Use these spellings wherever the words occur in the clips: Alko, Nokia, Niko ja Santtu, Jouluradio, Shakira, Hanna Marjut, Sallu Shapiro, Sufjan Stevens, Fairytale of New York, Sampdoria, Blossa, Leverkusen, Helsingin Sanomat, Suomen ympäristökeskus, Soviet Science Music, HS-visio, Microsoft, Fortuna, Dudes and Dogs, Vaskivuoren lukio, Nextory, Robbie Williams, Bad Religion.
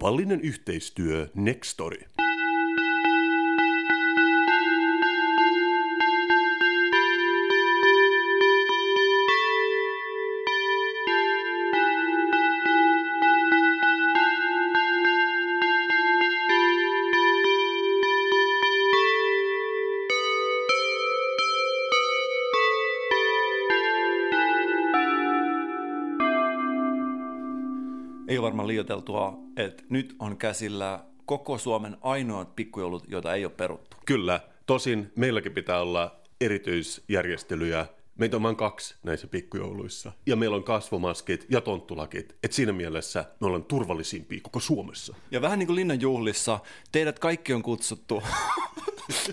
Kaupallinen yhteistyö Nextory. Ei ole varmaan liioiteltua, että nyt on käsillä koko Suomen ainoat pikkujoulut, joita ei ole peruttu. Kyllä, tosin meilläkin pitää olla erityisjärjestelyjä. Meitä on vain 2 näissä pikkujouluissa. Ja meillä on kasvomaskit ja tonttulakit. Et siinä mielessä me ollaan turvallisimpia koko Suomessa. Ja vähän niin kuin linnanjuhlissa, teidät kaikki on kutsuttu.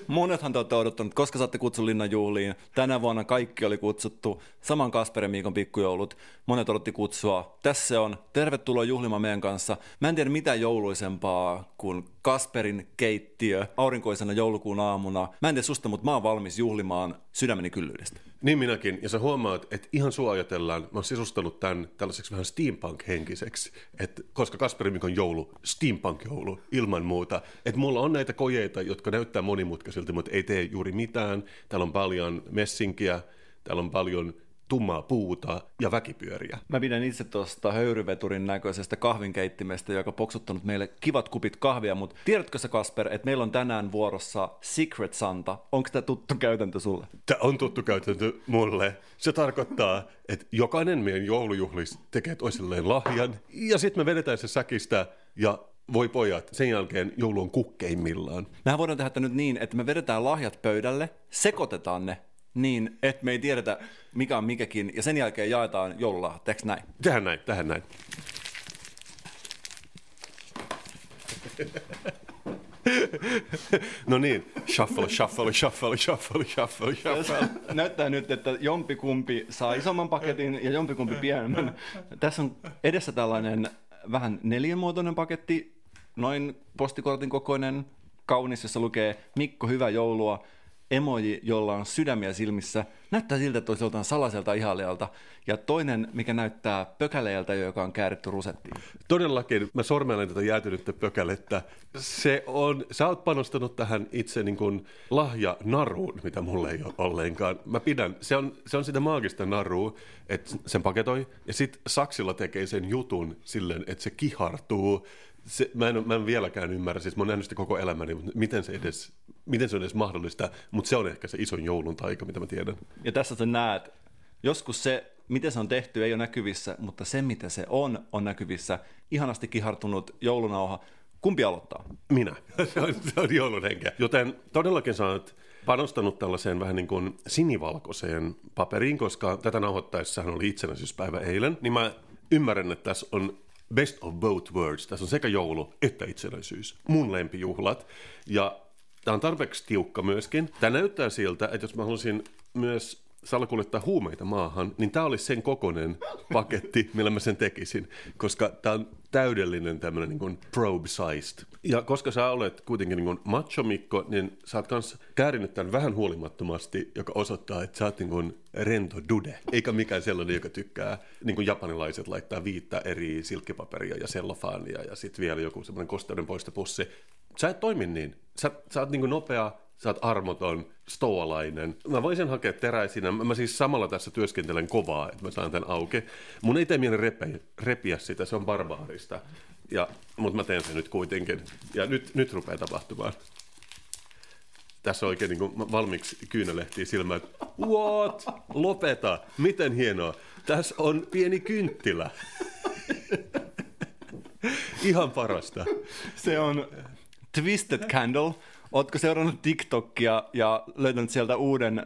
Monethan te olette odottaneet, koska saatte kutsun linnanjuhliin. Tänä vuonna kaikki oli kutsuttu. Saman Kasperin Miikon pikkujoulut. Monet odotti kutsua. Tässä se on. Tervetuloa juhlimaan meidän kanssa. Mä en tiedä mitään jouluisempaa kuin Kasperin keittiö aurinkoisena joulukuun aamuna. Mä en tiedä susta, mutta mä oon valmis juhlimaan sydämeni kyllyydestä. Niin minäkin. Ja sä huomaat, että ihan sua ajatellaan. Mä oon sisustellut tämän tällaiseksi vähän steampunk-henkiseksi. Et koska Kasperin Miikon joulu, steampunk-joulu ilman muuta. Että mulla on näitä kojeita, jotka näyttää monimutkaisilta, mutta ei tee juuri mitään. Täällä on paljon messinkiä, täällä on paljon tummaa puuta ja väkipyöriä. Mä pidän itse tuosta höyryveturin näköisestä kahvinkeittimestä, joka on poksuttanut meille kivat kupit kahvia, mutta tiedätkö sä, Kasper, että meillä on tänään vuorossa Secret Santa. Onko tämä tuttu käytäntö sulle? Tämä on tuttu käytäntö mulle. Se tarkoittaa, että jokainen meidän joulujuhlis tekee toisilleen lahjan ja sitten me vedetään se säkistä ja voi pojat, sen jälkeen joulu on kukkeimmillaan. Mehän voidaan tehdä nyt niin, että me vedetään lahjat pöydälle, sekoitetaan ne niin, että me ei tiedetä mikä on mikäkin, ja sen jälkeen jaetaan joululahjat, eikö näin? Tehdään näin. No niin, shuffle. Näyttää nyt, että jompikumpi saa isomman paketin ja jompikumpi pienemmän. Tässä on edessä tällainen vähän neliömuotoinen paketti, noin postikortin kokoinen, kaunis, jossa lukee Mikko, hyvää joulua, emoji, jolla on sydämiä silmissä. Näyttää siltä, että olisi joltain salaiselta ihailijalta. Ja toinen, mikä näyttää pökäleeltä, joka on kääritty rusettiin. Todellakin, mä sormeilen tätä jäätynyttä pökälettä. Sä oot panostanut tähän itse niin kuin lahjanaruun, mitä mulle ei ole ollenkaan. Mä pidän, se on sitä maagista narua, että sen paketoi. Ja sit saksilla tekee sen jutun silleen, että se kihartuu. Mä en vieläkään ymmärrä, siis mä oon nähnyt sitä koko elämäni, mutta miten se on edes mahdollista, mutta se on ehkä se isoin joulun taika, mitä mä tiedän. Ja tässä sä näet, joskus se, miten se on tehty, ei ole näkyvissä, mutta se, mitä se on näkyvissä. Ihanasti kihartunut joulunauha. Kumpi aloittaa? Minä. Se on joulun henkeä. Joten todellakin sä oot panostanut tällaiseen vähän niin kuin sinivalkoiseen paperiin, koska tätä nauhoittaessahan oli itsenäisyyspäivä eilen, niin mä ymmärrän, että tässä on best of both worlds. Tässä on sekä joulu että itsenäisyys. Mun lempijuhlat. Ja tämä on tarpeeksi tiukka myöskin. Tämä näyttää siltä, että jos mä halusin myös salakuljettaa huumeita maahan, niin tämä olisi sen kokoinen paketti, millä mä sen tekisin, koska tämä on täydellinen tämmöinen niin kuin probe-sized. Ja koska sä olet kuitenkin niin kuin macho-Mikko, niin sä oot kans käärinyt tämän vähän huolimattomasti, joka osoittaa, että sä oot niin kuin rento dude, eikä mikään sellainen, joka tykkää, niin kuin japanilaiset laittaa 5 eri silkkipaperia ja sellofaania ja sitten vielä joku semmoinen kosteudenpoistopussi. Sä et toimi niin. Sä oot niin kuin nopea. Sä oot armoton, stoalainen. Mä voisin hakea teräisinä. Mä siis samalla tässä työskentelen kovaa, että mä saan tämän auki. Mun ei tee mielen repiä sitä, se on barbaarista. Mutta mä teen sen nyt kuitenkin. Ja nyt rupeaa tapahtumaan. Tässä on oikein niin kuin valmiiksi kyynelehtii silmään, että what? Lopeta! Miten hienoa! Tässä on pieni kynttilä. Ihan parasta. Se on Twisted Candle. Ootko seurannut TikTokia ja löytänyt sieltä uuden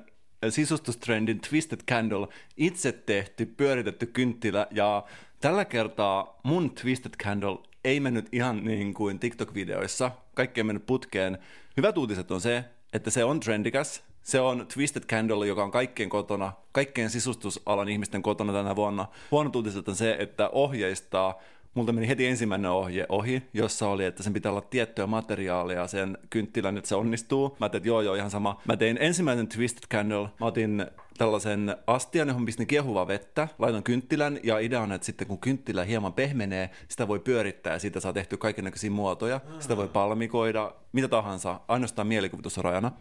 sisustustrendin Twisted Candle, itse tehty, pyöritetty kynttilä, ja tällä kertaa mun Twisted Candle ei mennyt ihan niin kuin TikTok-videoissa, kaikki on mennyt putkeen. Hyvät uutiset on se, että se on trendikäs, se on Twisted Candle, joka on kaikkien kotona, kaikkien sisustusalan ihmisten kotona tänä vuonna. Huonot uutiset on se, että ohjeistaa. Multa meni heti ensimmäinen ohje ohi, jossa oli, että sen pitää olla tiettyä materiaalia sen kynttilän, että se onnistuu. Mä tein, että joo, ihan sama. Mä tein ensimmäisen Twisted Candle, mä otin tällaisen astian, johon pistin kiehuvaa vettä, laitan kynttilän ja idea on, että sitten kun kynttilä hieman pehmenee, sitä voi pyörittää ja siitä saa tehty kaikennäköisiä muotoja, sitä voi palmikoida, mitä tahansa, ainoastaan mielikuvitus on rajana.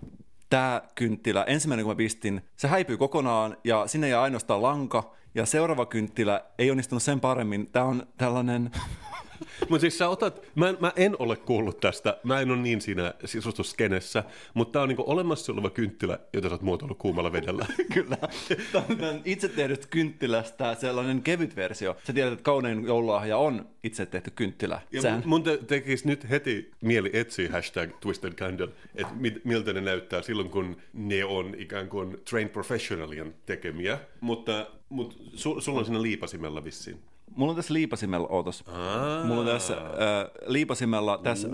Tämä kynttilä, ensimmäinen kun mä pistin, se häipyy kokonaan ja sinne jää ainoastaan lanka ja seuraava kynttilä ei onnistunut sen paremmin. Tämä on tällainen... Mutta siis sä otat, mä en ole kuullut tästä, mä en ole niin siinä sisustuskenessä, mutta tää on niinku olemassa oleva kynttilä, jota sä oot muotoillut kuumalla vedellä. Kyllä. Tää on itse tehdyt kynttilästä sellainen kevyt versio. Sä tiedät, että kaunein joululahja on itse tehty kynttilä. Ja mun tekisi nyt heti mieli etsiä hashtag Twisted Candle, että miltä ne näyttää silloin, kun ne on ikään kuin trained professionalien tekemiä, mutta sulla on siinä liipasimella vissiin. Mulla on tässä liipasimella, ootas. Mulla on tässä liipasimella tässä.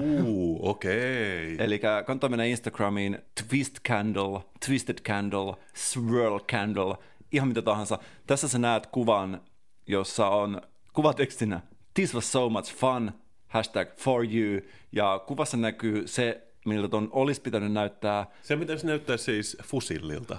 Okei. Okay. Eli kannattaa mennä Instagramiin, twist candle, twisted candle, swirl candle, ihan mitä tahansa. Tässä sä näet kuvan, jossa on kuvatekstinä "This was so much fun", hashtag for you, ja kuvassa näkyy se, miltä ton olisi pitänyt näyttää. Se pitäisi näyttää siis fusillilta,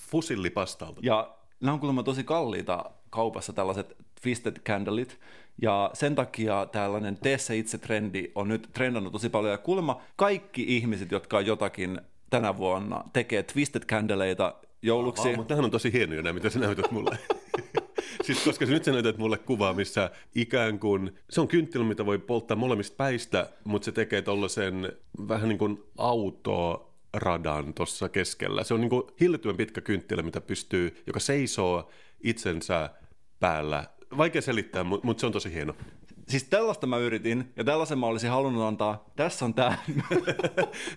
fusillipastalta. Ja nämä on kuulemma tosi kalliita kaupassa tällaiset twisted candlelit, ja sen takia tällainen tee se itse trendi on nyt trendannut tosi paljon, ja kuulemma kaikki ihmiset, jotka on jotakin tänä vuonna, tekee twisted candleita jouluksi. Mutta tämähän on tosi hienoja nämä, mitä sä näytät mulle. Siis koska nyt sä näytät mulle kuvaa, missä ikään kuin, se on kynttilä, mitä voi polttaa molemmista päistä, mutta se tekee tollaisen vähän niin kuin autoradan tuossa keskellä. Se on niin kuin hillittömän pitkä kynttilä, mitä pystyy, joka seisoo itsensä päällä. Vaikea selittää, mutta se on tosi hieno. Siis tällaista mä yritin, ja tällaisen mä olisin halunnut antaa. Tässä on tää.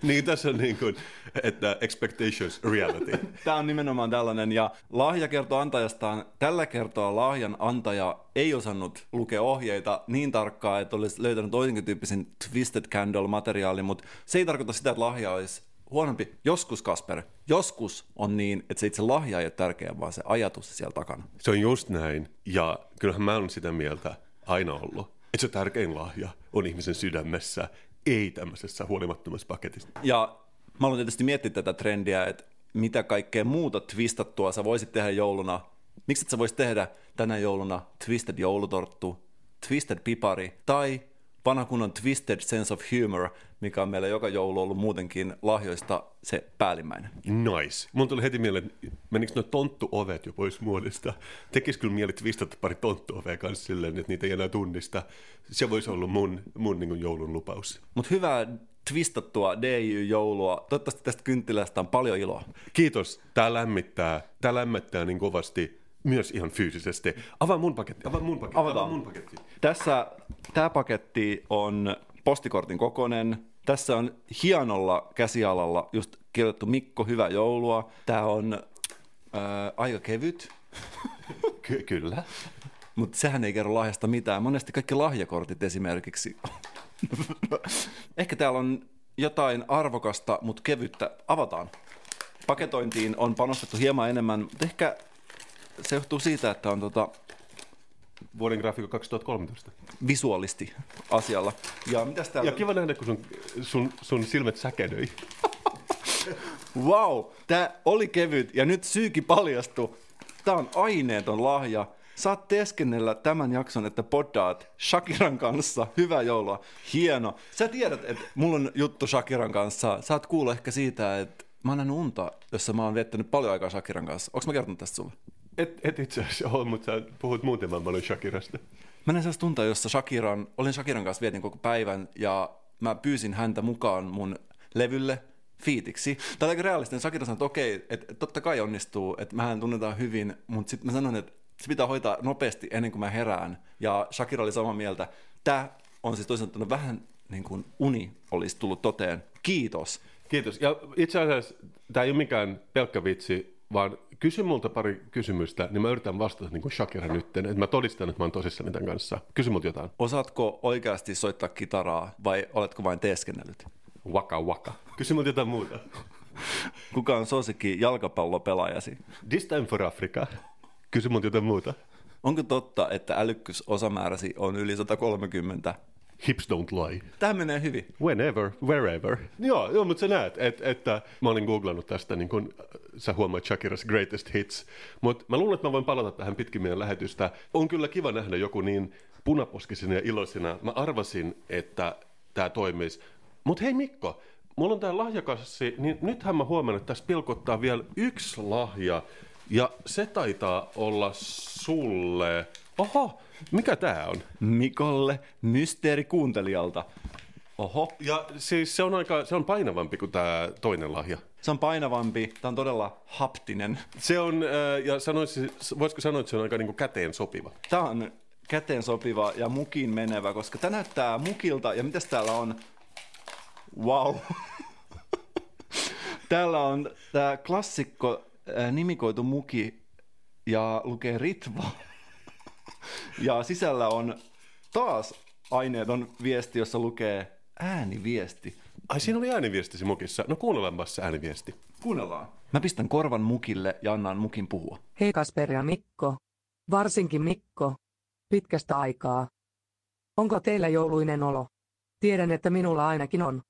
Niin, tässä on niin kuin, että expectations, reality. Tää on nimenomaan tällainen, ja lahja kertoo antajastaan. Tällä kertaa lahjan antaja ei osannut lukea ohjeita niin tarkkaan, että olisi löytänyt oikein tyyppisen twisted candle-materiaalin, mutta se ei tarkoita sitä, että lahja olisi huonompi. Joskus, Kasper, joskus on niin, että se itse lahja ei ole tärkeä, vaan se ajatus siellä takana. Se on just näin, ja kyllähän mä oon sitä mieltä aina ollut, että se tärkein lahja on ihmisen sydämessä, ei tämmöisessä huolimattomassa paketissa. Ja mä oon tietysti miettinyt tätä trendiä, että mitä kaikkea muuta twistattua sä voisit tehdä jouluna. Miksi et sä voisit tehdä tänä jouluna twisted joulutorttu, twisted pipari tai vanhakunnan twisted sense of humor, mikä on meillä joka joulu ollut muutenkin lahjoista se päällimmäinen. Nice. Mulla tuli heti mieleen, menikö nuo tonttuovet jo pois muodista? Tekisi kyllä mieli twistata pari tonttuovea kanssa silleen, että niitä ei enää tunnista. Se voisi olla mun niin kuin joulun lupaus. Mutta hyvää twistattua DJ-joulua. Toivottavasti tästä kynttilästä on paljon iloa. Kiitos. Tää lämmittää niin kovasti. Myös ihan fyysisesti. Avaa mun paketti. Tässä tämä paketti on postikortin kokoinen. Tässä on hienolla käsialalla just kirjoitettu Mikko, hyvää joulua. Tämä on aika kevyt. Kyllä. Mutta sehän ei kerro lahjasta mitään. Monesti kaikki lahjakortit esimerkiksi. Ehkä täällä on jotain arvokasta, mutta kevyttä. Avataan. Paketointiin on panostettu hieman enemmän, mutta ehkä... Se johtuu siitä, että on vuoden graafikko 2013 visuaalisti asialla. Ja mitäs täällä... Ja kiva nähdä, kun sun silmät säkenöi. Wow, tää oli kevyt ja nyt syyki paljastui. Tää on aineeton lahja. Saat teeskennellä tämän jakson, että poddaat Shakiran kanssa. Hyvää joulua. Hieno. Sä tiedät, että mulla on juttu Shakiran kanssa. Saat kuulla ehkä siitä, että mä oon nähnyt unta, jossa mä oon viettänyt paljon aikaa Shakiran kanssa. Onks mä kertonut tästä sulle? Et itse asiassa ole, mutta sä puhut muutaman paljon Shakirasta. Mä näin sellaista tuntaa, jossa Shakiran kanssa vietin koko päivän, ja mä pyysin häntä mukaan mun levylle fiitiksi. Tää on aika realistinen. Shakira sanoi, että okei, että totta kai onnistuu, että mähän tunnetaan hyvin, mutta sitten mä sanoin, että se pitää hoitaa nopeasti ennen kuin mä herään. Ja Shakira oli samaa mieltä. Tää on siis toisin sanottuna vähän niin kuin uni olisi tullut toteen. Kiitos. Kiitos. Ja itse asiassa tää ei ole mikään pelkkä vitsi, vaan kysy multa pari kysymystä, niin mä yritän vastata niin kuin Shakira nytten, että mä todistan, että mä oon tosissani tämän kanssa. Kysy multa jotain. Osaatko oikeasti soittaa kitaraa vai oletko vain teeskennellyt? Waka waka. Kysy multa jotain muuta. Kuka on suosikki jalkapallopelaajasi? This time for Africa. Kysy multa jotain muuta. Onko totta, että älykkyysosamääräsi on yli 130? Hips don't lie. Tämä menee hyvin. Whenever, wherever. Joo, mutta sä näet, että mä olin googlannut tästä, niin kun sä huomaat Shakiras greatest hits, mutta mä luulen, että mä voin palata tähän pitkin meidän lähetystä. On kyllä kiva nähdä joku niin punaposkisena ja iloisena. Mä arvasin, että tämä toimisi. Mutta hei Mikko, mulla on tää lahjakassi, niin nythän mä huomannut, että tässä pilkottaa vielä yksi lahja, ja se taitaa olla sulle... Oho, mikä tää on? Mikolle mysteerikuuntelijalta. Oho. Ja siis se on painavampi kuin tää toinen lahja. Se on painavampi, tää on todella haptinen. Se on, ja voisiko sanoa, että se on aika niinku käteen sopiva? Tää on käteen sopiva ja mukiin menevä, koska tää näyttää mukilta, ja mitäs täällä on? Wow. Täällä on tää klassikko nimikoitu muki, ja lukee Ritva. Ja sisällä on taas aineeton viesti, jossa lukee ääniviesti. Ai, siinä oli ääniviesti mukissa. No kuunnellaanpas se ääniviesti. Kuunnellaan. Mä pistän korvan mukille ja annan mukin puhua. Hei Kasper ja Mikko. Varsinkin Mikko. Pitkästä aikaa. Onko teillä jouluinen olo? Tiedän, että minulla ainakin on.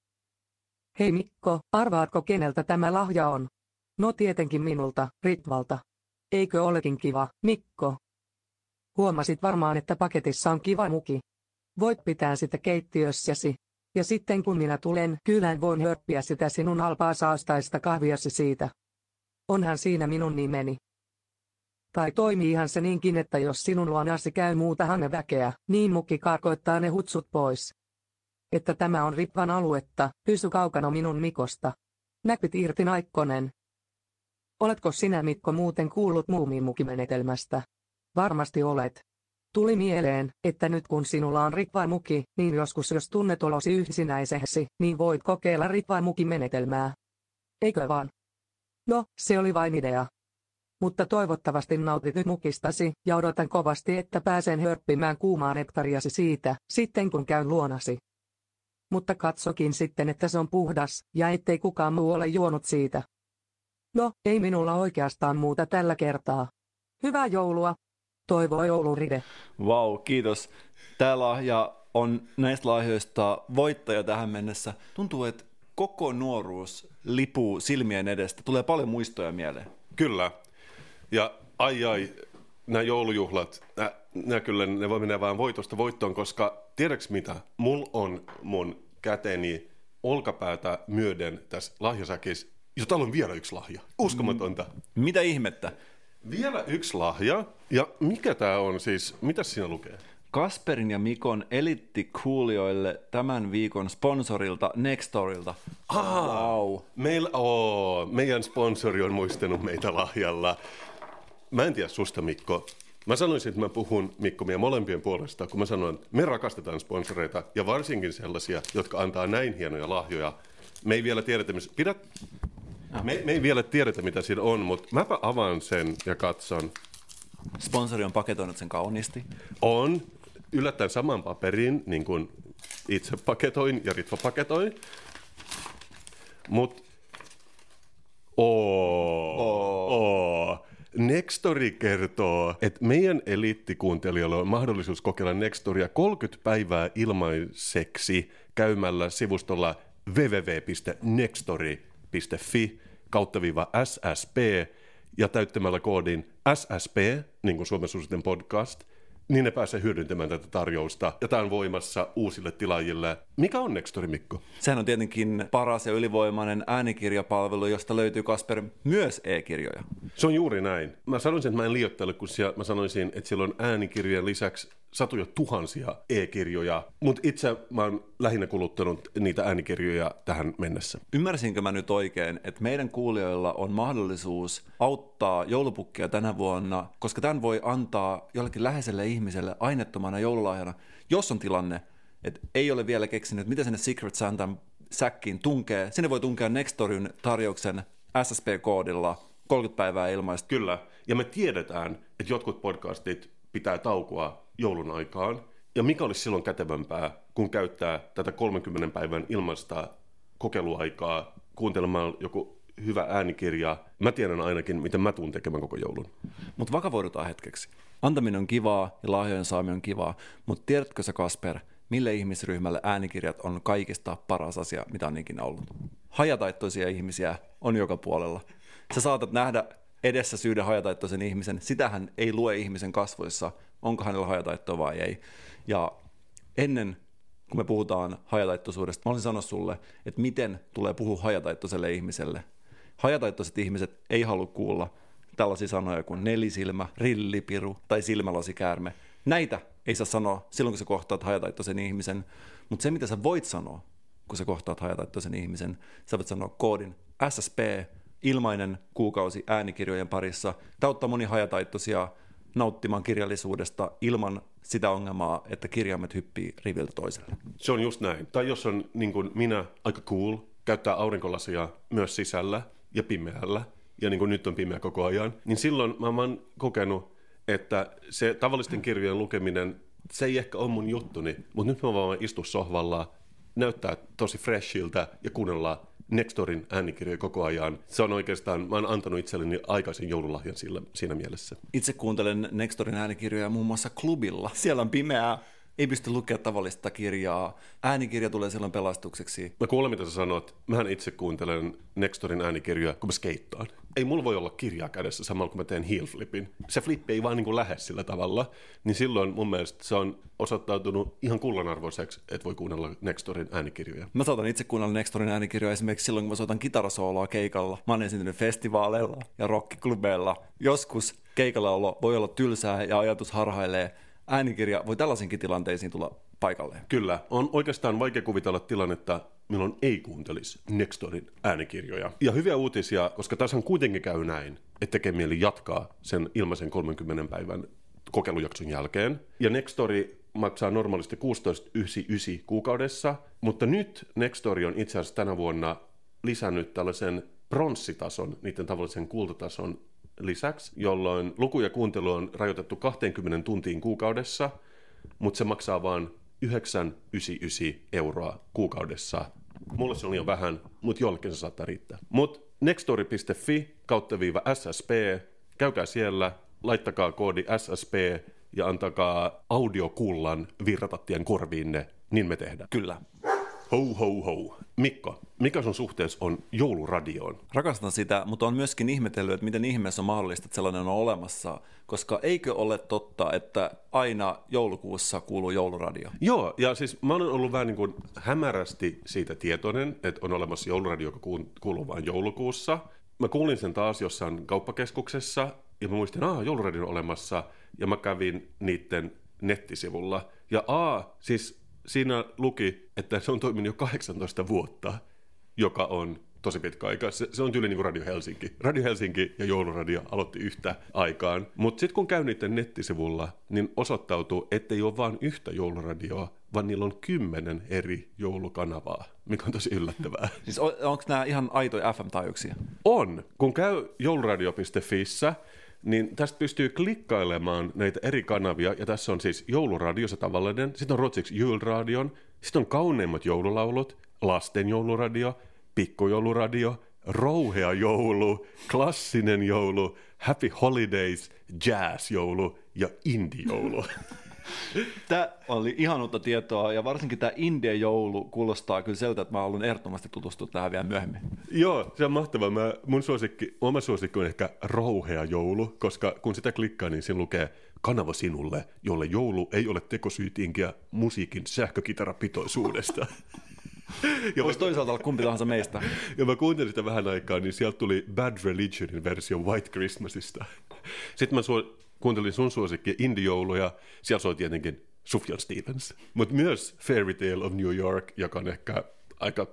Hei Mikko, arvaatko keneltä tämä lahja on? No tietenkin minulta, Ritvalta. Eikö olekin kiva, Mikko? Huomasit varmaan, että paketissa on kiva muki. Voit pitää sitä keittiössäsi. Ja sitten kun minä tulen kylään, voin hörppiä sitä sinun halpaa saastaista kahviasi siitä. Onhan siinä minun nimeni. Tai toimiihan se niinkin, että jos sinun luonasi käy muuta hanneväkeä, niin mukki karkoittaa ne hutsut pois. Että tämä on Ritvan aluetta, pysy kaukana minun Mikosta. Näpit irti, Naikkonen. Oletko sinä, Mikko, muuten kuullut muumimukimenetelmästä? Varmasti olet. Tuli mieleen, että nyt kun sinulla on Ritva-muki, niin joskus jos tunnet olosi yksinäiseksi, niin voit kokeilla Ritva-mukimenetelmää. Eikö vaan? No, se oli vain idea. Mutta toivottavasti nautit nyt mukistasi, ja odotan kovasti, että pääsen hörppimään kuumaa nektariasi siitä, sitten kun käyn luonasi. Mutta katsokin sitten, että se on puhdas, ja ettei kukaan muu ole juonut siitä. No, ei minulla oikeastaan muuta tällä kertaa. Hyvää joulua! Toivoa jouluride. Vau, wow, kiitos. Tää lahja on näistä lahjoista voittaja tähän mennessä. Tuntuu, että koko nuoruus lipuu silmien edestä. Tulee paljon muistoja mieleen. Kyllä. Ja ai, nämä joulujuhlat, nämä kyllä, ne voi mennä vaan voitosta voittoon, koska tiedäks mitä? Mul on mun käteni olkapäätä myöden tässä lahjasäkissä, jota on vielä yksi lahja. Uskomatonta. Mitä ihmettä? Vielä yksi lahja. Ja mikä tämä on siis? Mitäs siinä lukee? Kasperin ja Mikon elittikuulijoille tämän viikon sponsorilta Nextoryilta. Wow. Meidän sponsori on muistanut meitä lahjalla. Mä en tiedä susta, Mikko. Mä sanoisin, että mä puhun, Mikko, meidän molempien puolesta, kun mä sanon, että me rakastetaan sponsoreita ja varsinkin sellaisia, jotka antaa näin hienoja lahjoja. Me ei vielä tiedetä, missä... Me ei vielä tiedetä, mitä siinä on, mutta mäpä avaan sen ja katson. Sponsori on paketoinut sen kauniisti. On. Yllättäen saman paperin, niin kuin itse paketoin ja Ritva paketoin. Mutta Nextory kertoo, että meidän eliittikuuntelijoille on mahdollisuus kokeilla Nextoria 30 päivää ilmaiseksi käymällä sivustolla www.nextory.fi/ssp ja täyttämällä koodin SSP, niin kuin Suomen suosituin podcast, niin ne pääsee hyödyntämään tätä tarjousta. Ja tämä on voimassa uusille tilaajille. Mikä on Nextory, Mikko? Sehän on tietenkin paras ja ylivoimainen äänikirjapalvelu, josta löytyy, Kasper, myös e-kirjoja. Se on juuri näin. Mä sanoisin, että mä en liioittele, kun mä sanoisin, että siellä on äänikirjan lisäksi satoja tuhansia e-kirjoja, mutta itse mä oon lähinnä kuluttanut niitä äänikirjoja tähän mennessä. Ymmärsinkö mä nyt oikein, että meidän kuulijoilla on mahdollisuus auttaa joulupukkia tänä vuonna, koska tämän voi antaa jollekin läheiselle ihmiselle aineettomana joululahjana, jos on tilanne, että ei ole vielä keksinyt, mitä sinne Secret Santan säkkiin tunkee. Sinne voi tunkea Nextoryn tarjouksen SSP-koodilla 30 päivää ilmaista. Kyllä, ja me tiedetään, että jotkut podcastit pitää taukoa joulun aikaan, ja mikä olisi silloin kätevämpää, kun käyttää tätä 30 päivän ilmaista kokeiluaikaa kuuntelemaan joku hyvä äänikirja. Mä tiedän ainakin, miten mä tuun tekemään koko joulun. Mutta vakavoidutaan hetkeksi. Antaminen on kivaa ja lahjojen saaminen on kivaa, mutta tiedätkö sä, Kasper, mille ihmisryhmälle äänikirjat on kaikista paras asia, mitä on ikinä ollut. Hajataittoisia ihmisiä on joka puolella. Sä saatat nähdä edessä syydä hajataittoisen ihmisen. Sitähän ei lue ihmisen kasvoissa, onko hänellä hajataittoa vai ei. Ja ennen kun me puhutaan hajataittoisuudesta, mä olisin sanoa sulle, että miten tulee puhua hajataittoiselle ihmiselle. Hajataittoiset ihmiset ei halua kuulla tällaisia sanoja kuin nelisilmä, rillipiru tai silmälasikäärme. Näitä ei saa sanoa silloin, kun sä kohtaat hajataittoisen ihmisen, mutta se mitä sä voit sanoa, kun sä kohtaat hajataittoisen ihmisen, sä voit sanoa koodin SSP, ilmainen kuukausi äänikirjojen parissa. Tämä auttaa moni hajataittoisia nauttimaan kirjallisuudesta ilman sitä ongelmaa, että kirjaimet hyppii riviltä toiselle. Se on just näin. Tai jos on niin kuin minä aika cool, käyttää aurinkolasia myös sisällä ja pimeällä, ja niin kuin nyt on pimeä koko ajan, niin silloin mä oon kokenut, että se tavallisten kirjojen lukeminen, se ei ehkä ole mun juttuni, mutta nyt mä vaan istun sohvalla, näyttää tosi freshiltä ja kuunnellaan Nextorin äänikirjoja koko ajan. Se on oikeastaan, mä oon antanut itselleni aikaisen joululahjan siinä mielessä. Itse kuuntelen Nextorin äänikirjoja muun muassa klubilla. Siellä on pimeää, ei pysty lukemaan tavallista kirjaa. Äänikirja tulee silloin pelastukseksi. Mä kuulen, mitä sä sanot. Mähän itse kuuntelen Nextorin äänikirjoja, kun mä skeittaan. Ei mulla voi olla kirjaa kädessä samalla, kun mä teen heel flipin. Se flippi ei vaan niin kuin lähde sillä tavalla. Niin silloin mun mielestä se on osoittautunut ihan kullanarvoiseksi, että voi kuunnella Nextorin äänikirjoja. Mä saatan itse kuunnella Nextorin äänikirjoja esimerkiksi silloin, kun mä soitan kitarasooloa keikalla. Mä oon esiintynyt festivaaleilla ja rockiklubeilla. Joskus keikalla olo voi olla tylsää ja ajatus harhailee. Äänikirja voi tällaisinkin tilanteisiin tulla paikalleen. Kyllä. On oikeastaan vaikea kuvitella tilannetta, milloin ei kuuntelisi Nextorin äänikirjoja. Ja hyviä uutisia, koska tässä kuitenkin käy näin, että tekee mieli jatkaa sen ilmaisen 30 päivän kokeilujakson jälkeen. Ja Nextory maksaa normaalisti 16,99 kuukaudessa, mutta nyt Nextory on itse asiassa tänä vuonna lisännyt tällaisen pronssitason, niiden tavallisen kultatason lisäksi, jolloin luku ja kuuntelu on rajoitettu 20 tuntiin kuukaudessa, mutta se maksaa vain 9,99 € kuukaudessa. Mulle se on liian vähän, mutta jollekin se saattaa riittää. Mutta nextory.fi/SSP, käykää siellä, laittakaa koodi SSP ja antakaa audiokullan virratattien korviinne, niin me tehdään. Kyllä. Ho, ho, ho. Mikko, mikä sun suhteessa on jouluradioon? Rakastan sitä, mutta on myöskin ihmetellyt, että miten ihmeessä on mahdollista, että sellainen on olemassa, koska eikö ole totta, että aina joulukuussa kuuluu jouluradio? Joo, ja siis mä olen ollut vähän niin kuin hämärästi siitä tietoinen, että on olemassa jouluradio, joka kuuluu vain joulukuussa. Mä kuulin sen taas jossain kauppakeskuksessa, ja mä muistin, että jouluradio on olemassa, ja mä kävin niiden nettisivulla, ja siis siinä luki, että se on toiminut jo 18 vuotta, joka on tosi pitkä aika. Se on tyyli niin kuin Radio Helsinki. Radio Helsinki ja Jouluradio aloitti yhtä aikaan. Mutta sitten kun käy niiden nettisivulla, niin osoittautuu, ettei ole vain yhtä jouluradioa, vaan niillä on 10 eri joulukanavaa, mikä on tosi yllättävää. Siis onko nämä ihan aitoja FM-taajuuksia? On. Kun käy jouluradio.fissä, niin tästä pystyy klikkailemaan näitä eri kanavia, ja tässä on siis jouluradio, se tavallinen, sitten on ruotsiksi Julradion, sitten on kauneimmat joululaulut, lasten jouluradio, pikkujouluradio, rouhea joulu, klassinen joulu, happy holidays, jazz-joulu ja indie-joulu. Tämä oli ihan uutta tietoa, ja varsinkin tämä India-joulu kuulostaa kyllä siltä, että mä olen ehdottomasti tutustunut tähän vielä myöhemmin. Joo, se on mahtavaa. Oma suosikki on ehkä rouhea joulu, koska kun sitä klikkaa, niin siinä lukee kanava sinulle, jolle joulu ei ole tekosyytinkiä musiikin sähkökitarapitoisuudesta. Voisi toisaalta olla kumpi tahansa meistä. Ja mä kuuntelin sitä vähän aikaa, niin sieltä tuli Bad Religionin versio White Christmasista. Sitten mä kuuntelin sun suosikkia indie-jouluja, siellä soi tietenkin Sufjan Stevens, mutta myös Fairytale of New York, joka on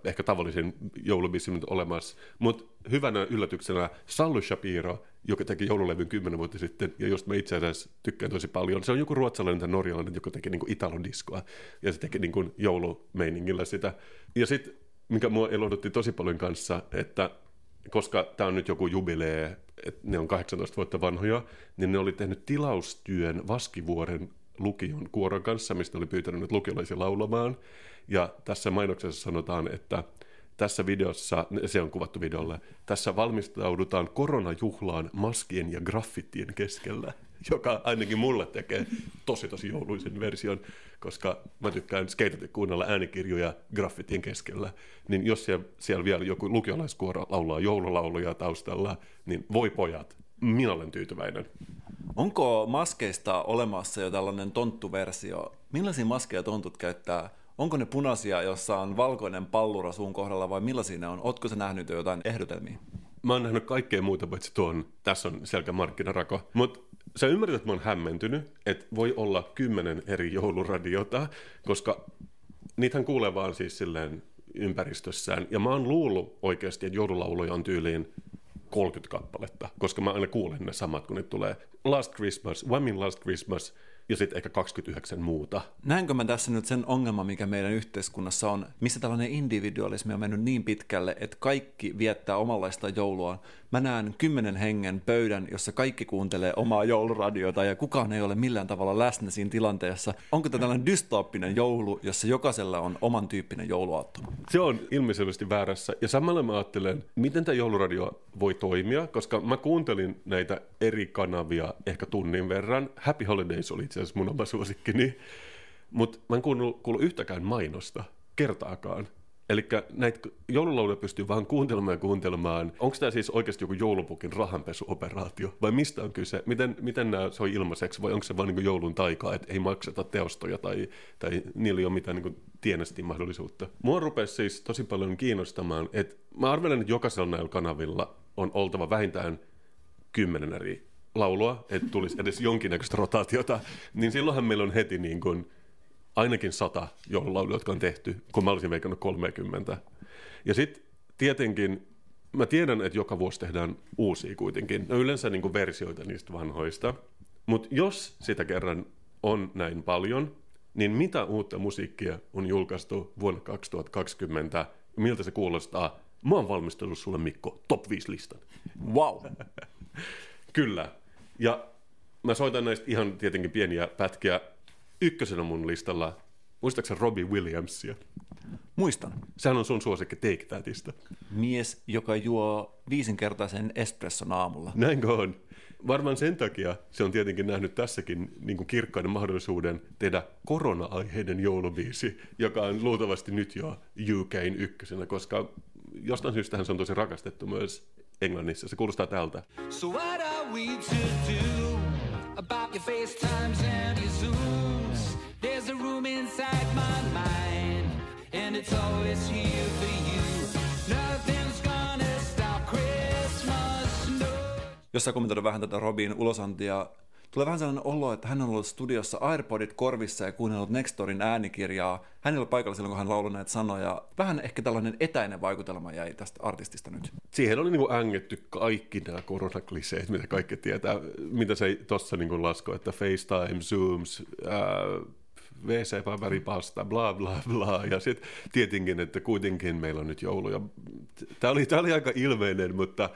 ehkä tavallisin joulubiisi nyt olemassa, mutta hyvänä yllätyksenä Sallu Shapiro, joka teki joululevyn 10 vuotta sitten, ja josta mä itse asiassa tykkään tosi paljon. Se on joku ruotsalainen tai norjalainen, joka teki niinku italodiskoa, ja se teki niinku joulumeiningillä sitä. Ja sitten, mikä mua eloodutti tosi paljon kanssa, että koska tämä on nyt joku jubilee, että ne on 18 vuotta vanhoja, niin ne oli tehnyt tilaustyön Vaskivuoren lukion kuoron kanssa, mistä oli pyytänyt lukiolaisia laulamaan. Ja tässä mainoksessa sanotaan, että tässä videossa, se on kuvattu videolle, tässä valmistaudutaan koronajuhlaan maskien ja graffitien keskellä. joka ainakin mulle tekee tosi jouluisen version, koska mä tykkään skeitata kuunnella äänikirjoja graffitin keskellä, niin jos siellä vielä joku lukiolaiskuoro laulaa joululauluja taustalla, niin voi pojat, minä olen tyytyväinen. Onko maskeista olemassa jo tällainen tonttuversio? Millaisia maskeja tontut käyttää? Onko ne punaisia, jossa on valkoinen pallura suun kohdalla, vai millaisia ne on? Ootko sä nähnyt jotain ehdotelmia? Mä oon nähnyt kaikkea muuta, paitsi tuon, tässä on selkämarkkinarako. Mutta sä ymmärrät, että mä oon hämmentynyt, että voi olla 10 eri jouluradiota, koska niitähän kuulee vaan siis silleen ympäristössään. Ja mä oon luullut oikeasti, että joululauluja on tyyliin 30 kappaletta, koska mä aina kuulen ne samat, kun ne tulee. Last Christmas, Whammin Last Christmas ja sitten ehkä 29 muuta. Näenkö mä tässä nyt sen ongelma, mikä meidän yhteiskunnassa on, missä tällainen individualismi on mennyt niin pitkälle, että kaikki viettää omanlaista joulua. Mä näen 10 hengen pöydän, jossa kaikki kuuntelee omaa jouluradiota ja kukaan ei ole millään tavalla läsnä siinä tilanteessa. Onko tämä tällainen dystooppinen joulu, jossa jokaisella on oman tyyppinen jouluaattoma? Se on ilmiselvästi väärässä ja samalla mä ajattelen, miten tämä jouluradio voi toimia, koska mä kuuntelin näitä eri kanavia ehkä tunnin verran. Happy Holidays oli itse asiassa mun oma suosikkini, mutta mä en kuullut yhtäkään mainosta, kertaakaan. Eli näitä joululauluja pystyy vaan kuuntelemaan. Onko tämä siis oikeasti joku joulupukin rahanpesuoperaatio? Vai mistä on kyse? Miten nämä soi ilmaiseksi? Vai onko se vain niin kuin joulun taikaa, että ei makseta teostoja tai niillä ei ole mitään niin tienestin mahdollisuutta? Mua rupesi siis tosi paljon kiinnostamaan, että mä arvelen, että jokaisella näillä kanavilla on oltava vähintään 10 eri laulua, että tulisi edes jonkinnäköistä rotaatiota, niin silloinhan meillä on heti niin kuin ainakin 100 joululauluja, jotka on tehty, kun mä olisin veikannut 30. Ja sitten tietenkin, mä tiedän, että joka vuosi tehdään uusia kuitenkin. No yleensä niin kuin versioita niistä vanhoista. Mutta jos sitä kerran on näin paljon, niin mitä uutta musiikkia on julkaistu vuonna 2020? Miltä se kuulostaa? Mä oon valmistellut sulle, Mikko, top 5 listan. Wow! Kyllä. Ja mä soitan näistä ihan tietenkin pieniä pätkiä. Ykkösenä mun listalla, muistaakseni Robbie Williamsia? Muistan. Sehän on sun suosikki Take Thatista. Mies, joka juo 5-kertaisen espresson aamulla. Näinkö on? Varmaan sen takia se on tietenkin nähnyt tässäkin niin kuin kirkkainen mahdollisuuden tehdä korona-aiheinen joulubiisi, joka on luultavasti nyt jo UK:n ykkösenä, koska jostain syystähän se on tosi rakastettu myös Englannissa. Se kuulostaa tältä. So what are we to do about your FaceTimes and your Zoom? There's a room inside my mind, and it's always here for you. Nothing's gonna stop Christmas, no. Jos sä kommentoida vähän tätä Robin ulosantia, tulee vähän sellainen olo, että hän on ollut studiossa AirPodit korvissa ja kuunnellut Nextorin äänikirjaa. Hän ei ole paikalla silloin, kun hän lauloi näitä sanoja. Vähän ehkä tällainen etäinen vaikutelma jäi tästä artistista nyt. Siihen oli niinku ängetty kaikki nämä koronakliseet, mitä kaikki tietää. Mitä se tuossa niinku lasko, että FaceTime, Zooms, WC-paperipasta, bla bla bla, ja sitten tietenkin, että kuitenkin meillä on nyt jouluja. Tämä oli aika ilmeinen, mutta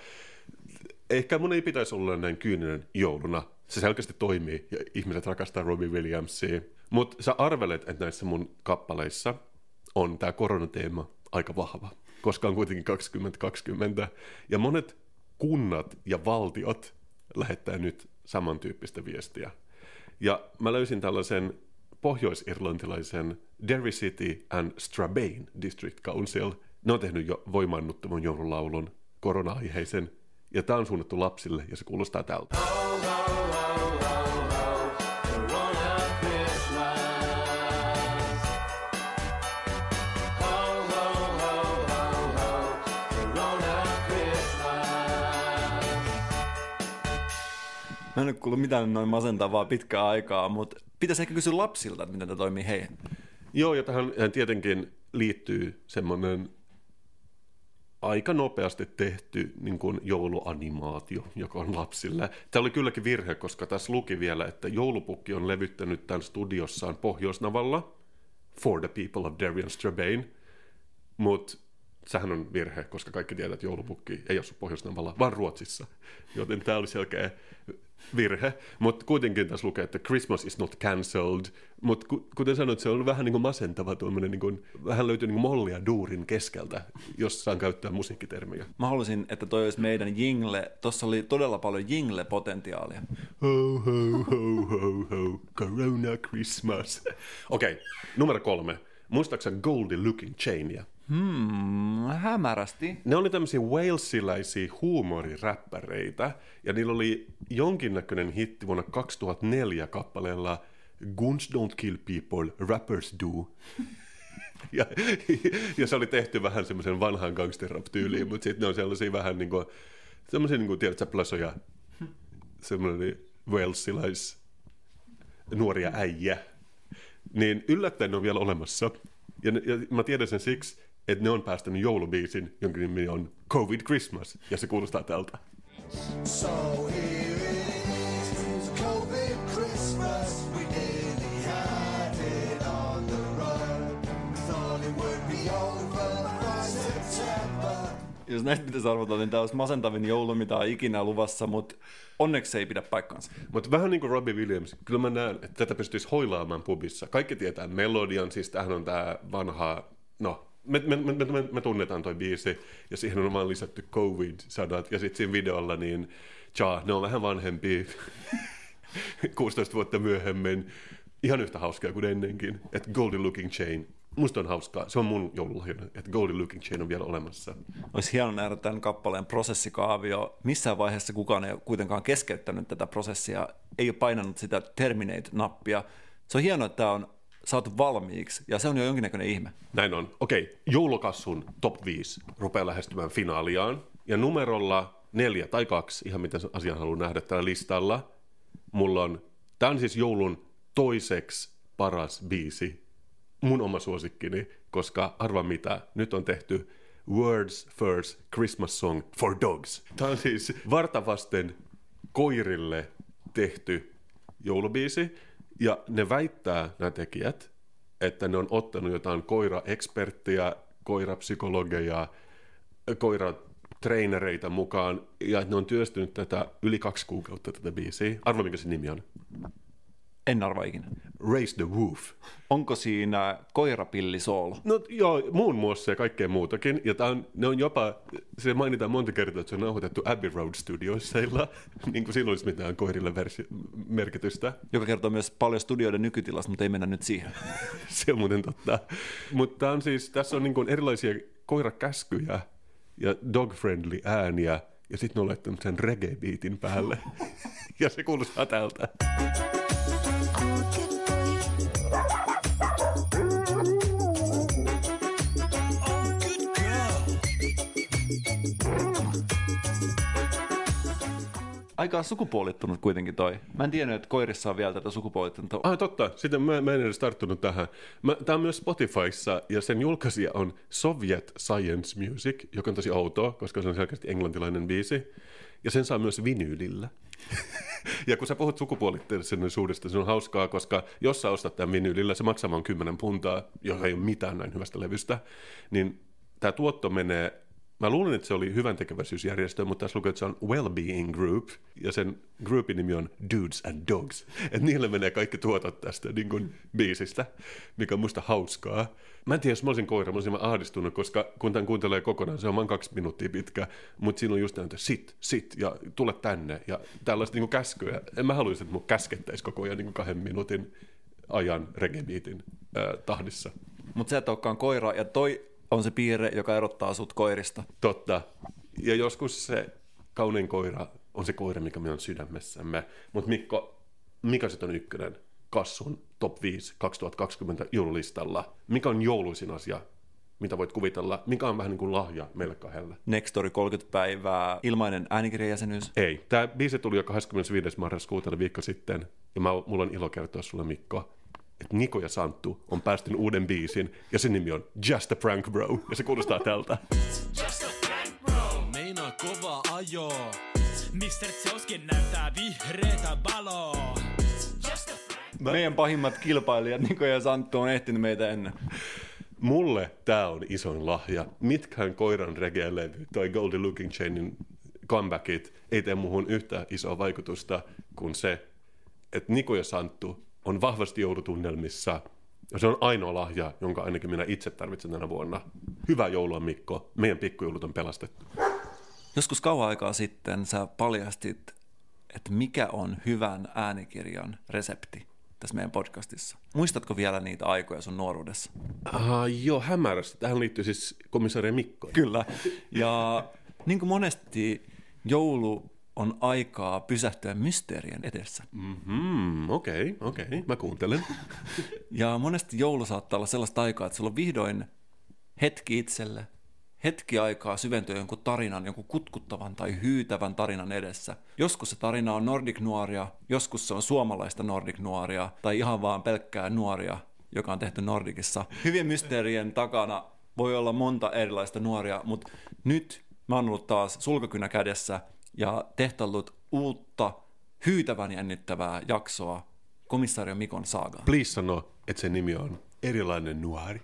ehkä mun ei pitäisi olla näin kyyninen jouluna. Se selkeästi toimii, ja ihmiset rakastaa Robbie Williamsia. Mutta sä arvelet, että näissä mun kappaleissa on tämä koronateema aika vahva, koska on kuitenkin 2020, ja monet kunnat ja valtiot lähettää nyt samantyyppistä viestiä. Ja mä löysin tällaisen pohjois-irlantilaisen Derry City and Strabane District Council. Ne on tehnyt jo voimaannuttoman joululaulun korona-aiheisen, ja tämä on suunnattu lapsille, ja se kuulostaa tältä. Mä en ole kuullut mitään noin masentavaa pitkää aikaa, mutta pitäisi ehkä kysyä lapsilta, että miten tämä toimii heihin. Joo, ja tähän tietenkin liittyy semmoinen aika nopeasti tehty niin kuin jouluanimaatio, joka on lapsille. Tämä oli kylläkin virhe, koska tässä luki vielä, että joulupukki on levyttänyt tämän studiossaan Pohjoisnavalla for the people of Derry and Strabane, mutta sehän on virhe, koska kaikki tietää, että joulupukki ei asu Pohjoisnavalla, vaan Ruotsissa, joten tämä oli selkeä virhe, mutta kuitenkin tässä lukee, että Christmas is not cancelled, mutta kuten sanoit, se on vähän niin kuin masentava tuommoinen, niin kuin, vähän löytyy niin kuin mollia duurin keskeltä, jos saan käyttää musiikkitermiä. Mä haluaisin, että toi olisi meidän jingle, tossa oli todella paljon jingle-potentiaalia. Ho, ho, ho, ho, ho, Corona Christmas. Okei, numero 3. Muistaaksä Goldie Lookin' Chainia? Hämärästi. Ne oli tämmöisiä walesilaisia huumoriräppäreitä, ja niillä oli jonkinnäköinen hitti vuonna 2004 kappaleella Guns Don't Kill People, Rappers Do. ja se oli tehty vähän semmoisen vanhan gangsterrap-tyyliin, mutta sitten ne on sellaisia vähän niin kuin, semmoisia niin kuin, tiedätkö, plasoja, semmoinen walesilais nuoria äijä. Niin yllättäen ne on vielä olemassa. Ja mä tiedän sen siksi, että ne on päästänyt joulubiisin, jonka nimi on Covid Christmas, ja se kuulostaa tältä. So here it is, Covid Christmas, we nearly had it on the run. Thought it would be over by September. Jos näistä pitäisi arvata, niin tämä olisi masentavin joulu, mitä on ikinä luvassa, mutta onneksi se ei pidä paikkaansa. Mutta vähän niin kuin Robbie Williams, kyllä mä näen, että tätä pystyisi hoilaamaan pubissa. Kaikki tietää melodian, siis tämähän on tämä vanha, no, me tunnetaan toi biisi, ja siihen on vaan lisätty COVID-sanat, ja sitten siinä videolla, niin ne on vähän vanhempia, 16 vuotta myöhemmin, ihan yhtä hauskaa kuin ennenkin, että Goldie Lookin' Chain. Musta on hauskaa. Se on mun joululahjana, että Goldie Lookin' Chain on vielä olemassa. Olisi hieno nähdä tämän kappaleen prosessikaavio. Missään vaiheessa kukaan ei kuitenkaan keskeyttänyt tätä prosessia, ei ole painanut sitä Terminate-nappia. Se on hienoa, että tämä on saatu valmiiksi, ja se on jo jonkinnäköinen ihme. Näin on. Okei, joulukassun top 5 rupeaa lähestymään finaaliaan, ja numerolla 4 tai 2, ihan mitä asian haluan nähdä tällä listalla, mulla on, tämä on siis joulun toiseksi paras biisi, mun oma suosikkini, koska arva mitä, nyt on tehty World's First Christmas Song for Dogs. Tämä on siis vartavasten koirille tehty joulubiisi, ja ne väittää, nämä tekijät, että ne on ottanut jotain koiraeksperttiä, koirapsykologeja, koiratreenereitä mukaan, ja ne on työstynyt tätä yli 2 kuukautta tätä biisiä. Arva, mikä se nimi on? En arvaa ikinä. Raise the Woof. Onko siinä koirapillisoolo? No joo, muun muassa ja kaikkea muutakin. Ja ne on jopa, se mainitaan monta kertaa, että se on nauhoitettu Abbey Road Studioisilla, niin kuin silloin olisi mitään koirille merkitystä. Joka kertoo myös paljon studioiden nykytilasta, mutta ei mennä nyt siihen. Se on muuten totta. Mutta on siis, tässä on niin kuin erilaisia koirakäskyjä ja dog-friendly ääniä, ja sitten ne on laittanut sen reggae-biitin päälle. Ja se kuulostaa tältä. Aika sukupuolittunut kuitenkin toi. Mä en tiennyt, että koirissa on vielä tätä sukupuolittunutta. Totta. Sitten mä en edes tarttunut tähän. Tää on myös Spotifyssa, ja sen julkaisija on Soviet Science Music, joka on tosi outoa, koska se on selkeästi englantilainen biisi. Ja sen saa myös vinyylillä. Ja kun sä puhut sukupuolittuneisuudesta, se on hauskaa, koska jos sä ostat tämän vinyylillä, se maksaa vaan 10 puntaa, johon ei ole mitään näin hyvästä levystä, niin tää tuotto menee. Mä luulen, että se oli hyväntekeväisyysjärjestö, mutta tässä lukee, että se on Wellbeing Group, ja sen groupin nimi on Dudes and Dogs. Että niillä menee kaikki tuotot tästä niin kuin biisistä, mikä on musta hauskaa. Mä en tiedä, jos mä olisin koira, mä olisin ahdistunut, koska kun tämän kuuntelee kokonaan, se on vaan 2 minuuttia pitkä, mutta siinä on just näin, että sit, ja tule tänne, ja tällaista niin kuin käskyä. En mä haluaisi, että mun käskettäisi koko ajan niin kuin 2 minuutin ajan reggae-biitin tahdissa. Mutta sä et olekaan koira, ja toi on se piirre, joka erottaa sut koirista. Totta. Ja joskus se kaunein koira on se koira, mikä me on sydämessämme. Mutta Mikko, mikä sitten on ykkönen kassun top 5 2020 joululistalla? Mikä on jouluisin asia, mitä voit kuvitella? Mikä on vähän niin kuin lahja meille kahdelle? Nextory 30 päivää, ilmainen äänikirjajäsenyys. Ei. Tämä biisi tuli jo 25. marraskuuta viikko sitten. Ja mulla on ilo kertoa sulle, Mikko, että Niko ja Santtu on päästänyt uuden biisin, ja sen nimi on Just a Prank Bro, ja se kuulostaa tältä. Just a prank bro, meinaa kovaa ajoa. Mr. Zeuskin näyttää vihreätä valoa. Meidän pahimmat kilpailijat Niko ja Santtu on ehtinyt meitä ennen. Mulle tää on isoin lahja. Mitkään koiran reggae-levy tai Goldie Lookin' Chainin comebackit ei tee muuhun yhtä isoa vaikutusta kuin se, että Niko ja Santtu on vahvasti joulutunnelmissa. Ja se on ainoa lahja, jonka ainakin minä itse tarvitsen tänä vuonna. Hyvää joulua, Mikko. Meidän pikkujoulut on pelastettu. Joskus kauan aikaa sitten sä paljastit, että mikä on hyvän äänikirjan resepti tässä meidän podcastissa. Muistatko vielä niitä aikoja sun nuoruudessa? Joo, hämärästi. Tähän liittyy siis komissaari Mikko. Kyllä. Ja niin kuin monesti joulu on aikaa pysähtyä mysteerien edessä. Okei, mä kuuntelen. Ja monesti joulu saattaa olla sellaista aikaa, että sulla on vihdoin hetki itselle, hetki aikaa syventyä jonkun tarinan, jonkun kutkuttavan tai hyytävän tarinan edessä. Joskus se tarina on nordic noiria, joskus se on suomalaista nordic noiria, tai ihan vaan pelkkää nuoria, joka on tehty Nordicissa. Hyvien mysteerien takana voi olla monta erilaista nuoria, mutta nyt mä oon ollut taas sulkakynä kädessä ja tehtallut uutta, hyytävän jännittävää jaksoa komissario Mikon saagaan. Please sano, että sen nimi on erilainen nuori.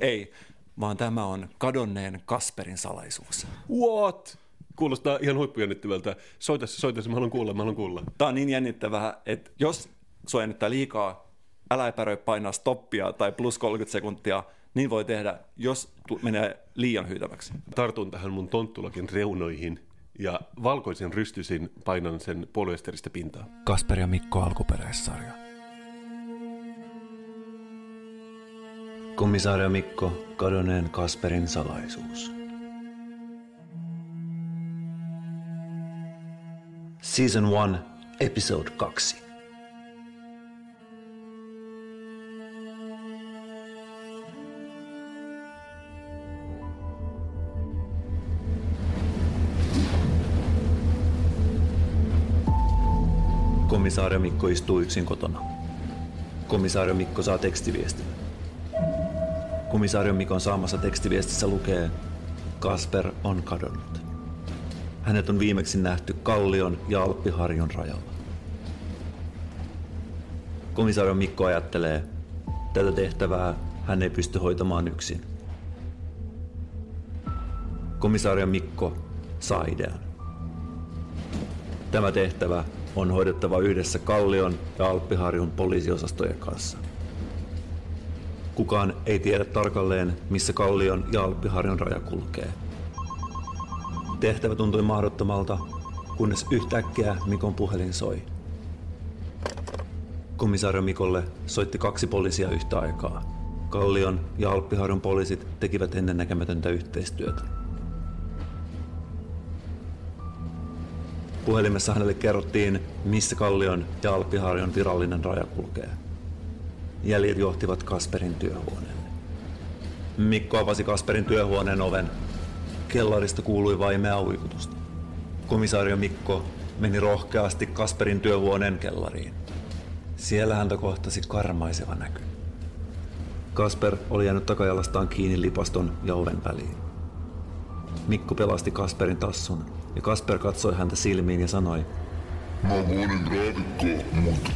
Ei, vaan tämä on kadonneen Kasperin salaisuus. What? Kuulostaa ihan huippujännittävältä. Soita se, mä haluan kuulla. Tää on niin jännittävää, että jos sua jännittää liikaa, älä epäröi painaa stoppia tai plus 30 sekuntia, niin voi tehdä, jos menee liian hyytäväksi. Tartun tähän mun tonttulakin reunoihin ja valkoisen rystysin painan sen polyesteristä pintaa. Kasper ja Mikko alkuperäissarja. Komissario Mikko, kadonneen Kasperin salaisuus. Season 1, episode 2. Komissario Mikko istuu yksin kotona. Komissario Mikko saa tekstiviestin. Komissario Mikon saamassa tekstiviestissä lukee: Kasper on kadonnut. Hänet on viimeksi nähty Kallion ja Alppiharjun rajalla. Komissario Mikko ajattelee, tätä tehtävää hän ei pysty hoitamaan yksin. Komissario Mikko saa idean. Tämä tehtävä on hoidettava yhdessä Kallion ja Alppiharjun poliisiosastojen kanssa. Kukaan ei tiedä tarkalleen, missä Kallion ja Alppiharjun raja kulkee. Tehtävä tuntui mahdottomalta, kunnes yhtäkkiä Mikon puhelin soi. Komissario Mikolle soitti kaksi poliisia yhtä aikaa. Kallion ja Alppiharjun poliisit tekivät ennennäkemätöntä yhteistyötä. Puhelimessa hänelle kerrottiin, missä Kallion ja Alppiharjun virallinen raja kulkee. Jäljet johtivat Kasperin työhuoneelle. Mikko avasi Kasperin työhuoneen oven. Kellarista kuului vaimeaa uikutusta. Komissario Mikko meni rohkeasti Kasperin työhuoneen kellariin. Siellä häntä kohtasi karmaiseva näky. Kasper oli jäänyt takajalastaan kiinni lipaston ja oven väliin. Mikko pelasti Kasperin tassun ja Kasper katsoi häntä silmiin ja sanoi: Mä olin raatikko, mutta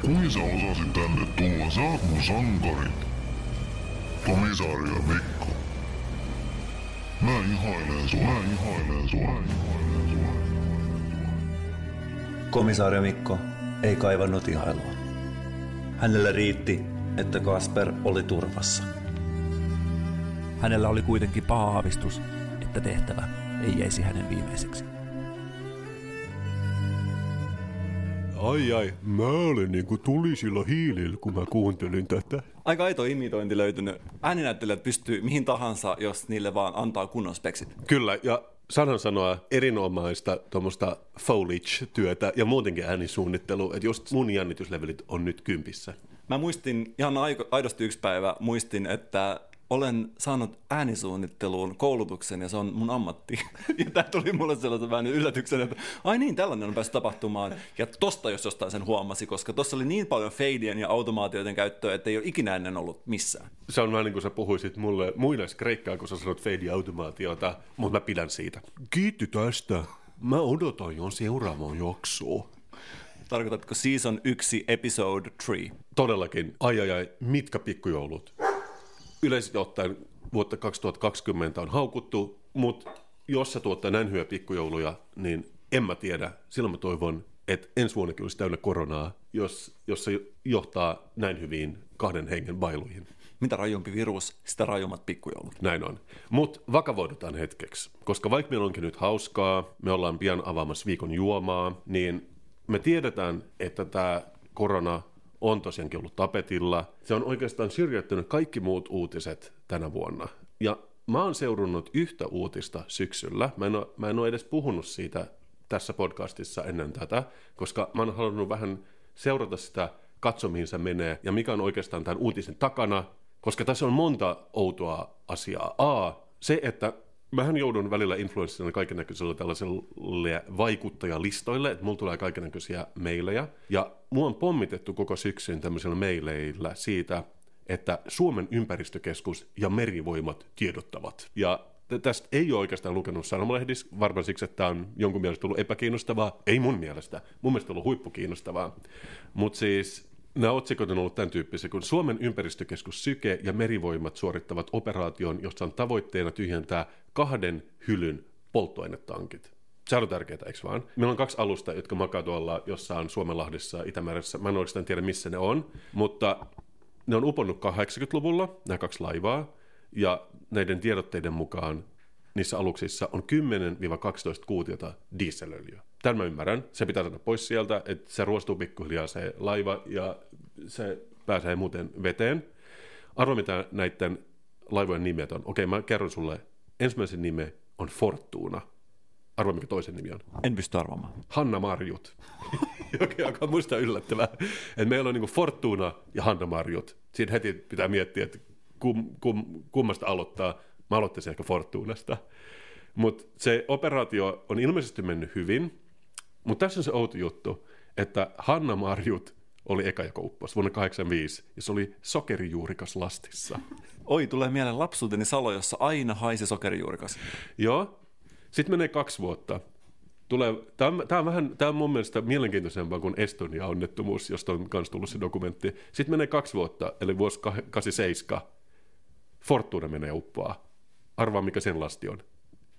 kui sä osasit tänne tulla? Sä oot mun sankari. Komissario Mikko. Mä ihailen sua, mä ihailen sua, mä ihailen sua. Komissario Mikko ei kaivannut ihailua. Hänellä riitti, että Kasper oli turvassa. Hänellä oli kuitenkin paha aavistus, että tehtävä ei jäisi hänen viimeiseksi. Ai, mä olen niinku tulisilla hiilillä, kun mä kuuntelin tätä. Aika aito imitointi löytynyt. Ääninäyttelijät pystyy mihin tahansa, jos niille vaan antaa kunnon speksit. Kyllä, ja sanon sanoa erinomaista tuommoista foliage-työtä ja muutenkin äänisuunnittelu, että just mun jännityslevelit on nyt 10. Mä muistin ihan aidosti yksi päivä, että olen saanut äänisuunnitteluun koulutuksen ja se on mun ammatti. Ja tää tuli mulle sellaisen vähän yllätyksen, että ai niin, tällainen on päässyt tapahtumaan. Ja tosta jos jostain sen huomasi, koska tossa oli niin paljon feidien ja automaatioiden käyttöä, että ei ole ikinä ennen ollut missään. Se on vähän niin kuin sä puhuisit mulle muinais kreikkaa, kun sä sanot feidi ja automaatiota, mutta mä pidän siitä. Kiitti tästä. Mä odotan jo seuraavaan jaksoon. Tarkoitatko season 1 episode 3? Todellakin. Ai, mitkä pikkujoulut? Yleisesti ottaen vuotta 2020 on haukuttu, mutta jos sä tuottaa näin hyviä pikkujouluja, niin en mä tiedä. Silloin mä toivon, että ensi vuonnakin olisi täynnä koronaa, jos se johtaa näin hyviin 2 hengen bailuihin. Mitä rajumpi virus, sitä rajumat pikkujoulut. Näin on. Mutta vakavoidutaan hetkeksi, koska vaikka meillä onkin nyt hauskaa, me ollaan pian avaamassa viikon juomaa, niin me tiedetään, että tämä korona on tosiaankin ollut tapetilla. Se on oikeastaan syrjäyttänyt kaikki muut uutiset tänä vuonna. Ja mä oon seurannut yhtä uutista syksyllä. Mä en ole edes puhunut siitä tässä podcastissa ennen tätä, koska mä oon halunnut vähän seurata sitä, katso mihin se menee ja mikä on oikeastaan tämän uutisen takana, koska tässä on monta outoa asiaa. Se, että mähän joudun välillä influenssina kaikennäköisillä tällaisille vaikuttajalistoille, että mulla tulee kaikennäköisiä meilejä. Ja mua on pommitettu koko syksyn tämmöisillä meileillä siitä, että Suomen ympäristökeskus ja merivoimat tiedottavat. Ja tästä ei ole oikeastaan lukenut sanomalehdissä, varmaan siksi, että tämä on jonkun mielestä ollut epäkiinnostavaa. Ei mun mielestä. Mun mielestä on ollut huippukiinnostavaa. Mutta siis nämä otsikot on ollut tämän tyyppisiä, kun Suomen ympäristökeskus Syke ja merivoimat suorittavat operaation, jossa on tavoitteena tyhjentää 2 hylyn polttoainetankit. Se on tärkeää, eikö vaan? Meillä on 2 alusta, jotka makaa tuolla jossain Suomenlahdessa, Itämeressä. Mä en oikeastaan tiedä, missä ne on, mutta ne on uponnut 80-luvulla, nämä 2 laivaa, ja näiden tiedotteiden mukaan niissä aluksissa on 10-12 kuutiota dieselöljyä. Tämän mä ymmärrän. Se pitää saada pois sieltä, että se ruostuu pikkuhiljaa se laiva ja se pääsee muuten veteen. Arvo, mitä näiden laivojen nimet on. Okei, mä kerron sulle. Ensimmäisen nime on Fortuna. Arvo, mikä toisen nimi on? En pysty arvaamaan. Hanna Marjut. Joka on musta yllättävää. Et meillä on niinku Fortuna ja Hanna Marjut. Siinä heti pitää miettiä, että kummasta aloittaa. Mä aloittaisin ehkä Fortunasta. Mutta se operaatio on ilmeisesti mennyt hyvin, mutta tässä on se outo juttu, että Hanna Marjut oli eka joka upposi vuonna 1985, ja se oli sokerijuurikas lastissa. Oi, tulee mieleen lapsuuteni Salo, jossa aina haisi sokerijuurikas. Joo. Sitten menee 2 vuotta. Tämä on mun mielestä mielenkiintoisempaa kuin Estonia-onnettomuus, josta on myös tullut se dokumentti. Sitten menee 2 vuotta, eli vuosi 87. Fortuna menee uppoaa. Arvaa, mikä sen lasti on.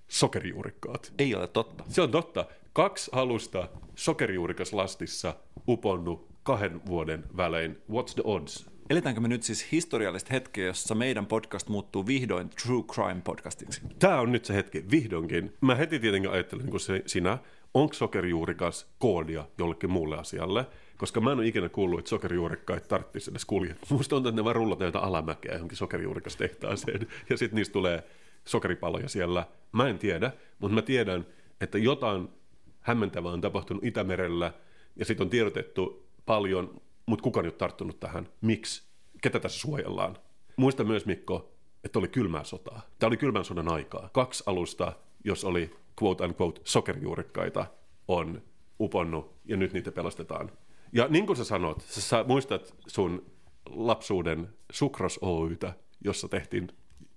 Sokerijuurikkaat. Ei ole totta. Se on totta. 2 alusta sokerijuurikas lastissa uponnut 2 vuoden välein. What's the odds? Eletäänkö me nyt siis historiallista hetkeä, jossa meidän podcast muuttuu vihdoin True Crime podcastiksi? Tämä on nyt se hetki, vihdoinkin. Mä heti tietenkin ajattelin, niin kuin sinä, onko sokerijuurikas koodia jollekin muulle asialle? Koska mä en ole ikinä kuullut, että sokerijuurikkaita tarvitsisi edes kuljettaa. Musta on, että ne vaan rullataan jotain alamäkeä johonkin sokerijuurikastehtaaseen, ja sitten niistä tulee sokeripaloja siellä. Mä en tiedä, mutta mä tiedän, että jotain hämmentävää on tapahtunut Itämerellä, ja sitten on tiedotettu paljon, mutta kukaan ei ole tarttunut tähän. Miksi? Ketä tässä suojellaan? Muista myös, Mikko, että oli kylmää sotaa. Tämä oli kylmän sodan aikaa. 2 alusta, jos oli quote unquote sokerijuurikkaita, on uponnut, ja nyt niitä pelastetaan. Ja niin kuin sä sanot, sä muistat sun lapsuuden Sukros Oytä, jossa tehtiin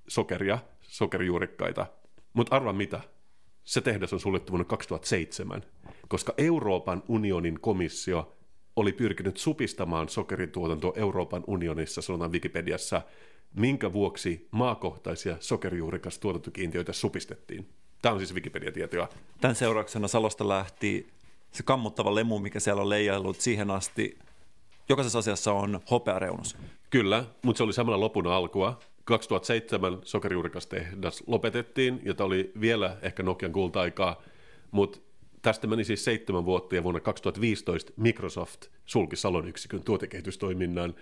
sokeria, sokerijuurikkaita. Mutta arva mitä? Se tehdas on suljettu vuonna 2007, koska Euroopan unionin komissio oli pyrkinyt supistamaan sokerituotantoa Euroopan unionissa, sanotaan Wikipediassa, minkä vuoksi maakohtaisia sokerijuurikastuotantokiintiöitä supistettiin. Tämä on siis Wikipedia-tietoja. Tämän seurauksena Salosta lähti se kammuttava lemu, mikä siellä on leijaillut siihen asti. Jokaisessa asiassa on hopeareunus. Kyllä, mutta se oli samalla lopun alkua. 2007 sokerijuurikastehdas lopetettiin, jota oli vielä ehkä Nokian kulta-aikaa, mutta tästä meni siis 7 vuotta ja vuonna 2015 Microsoft sulki Salon yksikön tuotekehitystoiminnan,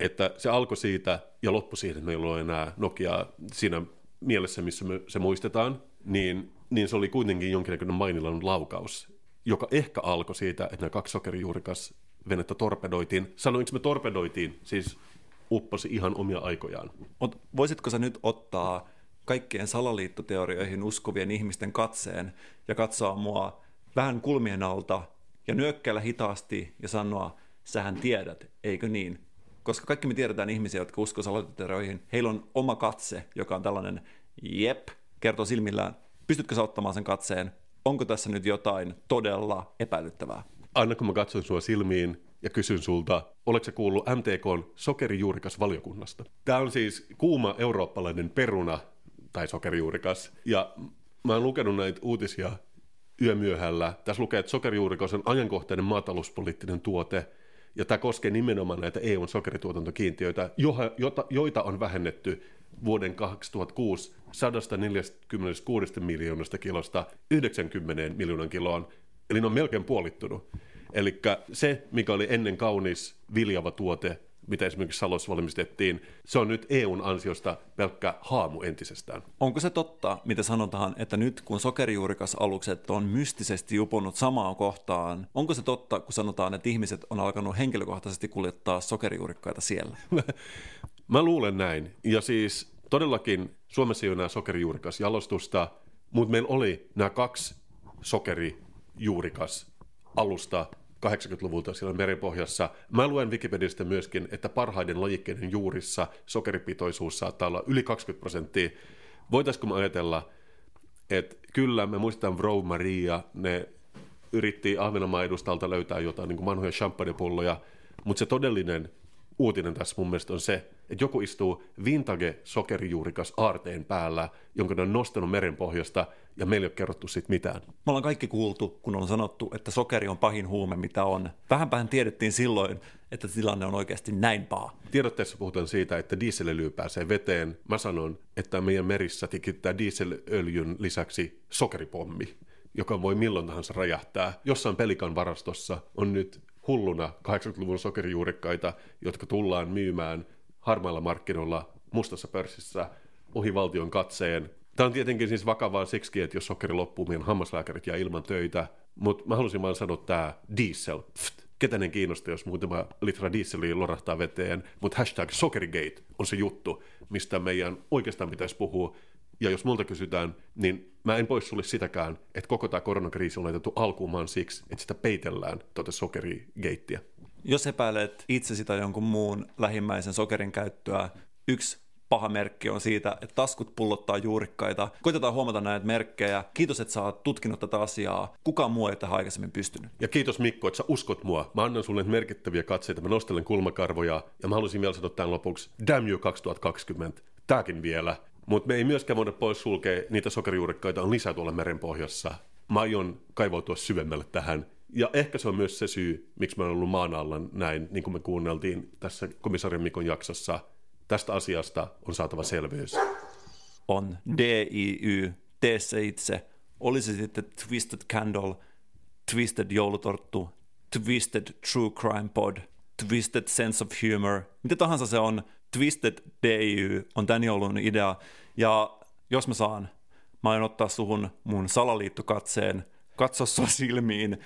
että se alkoi siitä ja loppui siihen, että meillä on enää Nokiaa siinä mielessä, missä me se muistetaan, niin se oli kuitenkin jonkinlainen mainilan laukaus, joka ehkä alkoi siitä, että nämä 2 sokerijuurikas venettä torpedoitiin. Sanoinko me torpedoitiin? Siis upposi ihan omia aikojaan. Voisitko sä nyt ottaa kaikkien salaliittoteorioihin uskovien ihmisten katseen ja katsoa mua vähän kulmien alta ja nyökkäillä hitaasti ja sanoa, sähän tiedät, eikö niin? Koska kaikki me tiedetään ihmisiä, jotka uskoo salaliittoteorioihin. Heillä on oma katse, joka on tällainen, jep, kertoo silmillään. Pystytkö sä ottamaan sen katseen? Onko tässä nyt jotain todella epäilyttävää? Anna, kun mä katson sua silmiin ja kysyn sulta, oletko sä kuullut MTK:n sokerijuurikasvaliokunnasta? Tämä on siis kuuma eurooppalainen peruna tai sokerijuurikas. Ja mä oon lukenut näitä uutisia yömyöhällä. Tässä lukee, että sokerijuurikos on ajankohtainen maatalouspoliittinen tuote, ja tämä koskee nimenomaan näitä EUn sokerituotantokiintiöitä, joita on vähennetty vuoden 2006 146 miljoonasta kilosta 90 miljoonan kiloon, eli ne on melkein puolittunut. Eli se, mikä oli ennen kaunis viljava tuote, mitä esimerkiksi Salossa valmistettiin, se on nyt EUn ansiosta pelkkä haamu entisestään. Onko se totta, mitä sanotaan, että nyt kun sokerijuurikasalukset on mystisesti uponnut samaan kohtaan, onko se totta, kun sanotaan, että ihmiset on alkanut henkilökohtaisesti kuljettaa sokerijuurikkaita siellä? Mä luulen näin. Ja siis todellakin Suomessa ei ole nämä sokerijuurikasjalostusta, mutta meillä oli nämä kaksi sokerijuurikasalusta 80-luvulta siellä meripohjassa. Mä luen Wikipedistä myöskin, että parhaiden lajikkeiden juurissa sokeripitoisuus saattaa olla yli 20%. Voitaisko me ajatella, että kyllä me muistetaan Vrou Maria, ne yritti Ahvenanmaan edustalta löytää jotain niin kuin vanhoja champagnepulloja, mutta se todellinen uutinen tässä mun mielestä on se, että joku istuu vintage sokerijuurikas aarteen päällä, jonka ne on nostanut merenpohjasta, ja meillä ei ole kerrottu siitä mitään. Me ollaan kaikki kuultu, kun on sanottu, että sokeri on pahin huume, mitä on. Vähänpähän tiedettiin silloin, että tilanne on oikeasti näin paha. Tiedotteessa puhutaan siitä, että dieselöljy pääsee veteen. Mä sanon, että meidän merissä tikittää dieselöljyn lisäksi sokeripommi, joka voi milloin tahansa räjähtää. Jossain Pelikan varastossa on nyt hulluna 80-luvun sokerijuurikkaita, jotka tullaan myymään harmailla markkinoilla mustassa pörssissä ohi valtion katseen. Tämä on tietenkin siis vakavaa siksi, että jos sokeri loppuu, meidän hammaslääkärit jää ilman töitä. Mutta mä halusin vaan sanoa tämä diesel. Ketään kiinnostaa, jos muutama litra dieseliä lorahtaa veteen. Mutta hashtag Sokerigate on se juttu, mistä meidän oikeastaan pitäisi puhua. Ja jos multa kysytään, niin mä en poissulje sitäkään, että koko tämä koronakriisi on laitettu alkuumaan siksi, että sitä peitellään tuota sokerigeittiä. Jos epäilet itsesi tai jonkun muun lähimmäisen sokerin käyttöä, yksi paha merkki on siitä, että taskut pullottaa juurikkaita. Koitetaan huomata näitä merkkejä. Kiitos, että sä oot tutkinut tätä asiaa. Kukaan muu ei tähän aikaisemmin pystynyt. Ja kiitos Mikko, että sä uskot mua. Mä annan sulle merkittäviä katseita, mä nostelen kulmakarvoja ja mä halusin vielä sanoa tämän lopuksi Damn you 2020. Tääkin vielä. Mutta me ei myöskään voida poissulkea, niitä sokerijuurikkaita on lisää tuolla merenpohjassa. Mä aion kaivautua syvemmälle tähän. Ja ehkä se on myös se syy, miksi mä oon ollut maan alla näin, niin kuin me kuunneltiin tässä komissaari Mikon jaksossa. Tästä asiasta on saatava selvyys. On DIY, tee se itse. Olisi sitten Twisted Candle, Twisted Joulutorttu, Twisted True Crime Pod, Twisted Sense of Humor. Mitä tahansa se on, Twisted DIY on tän joulun idea. Ja jos mä saan, mä aion ottaa suhun mun salaliittokatseen, katsoa sua silmiin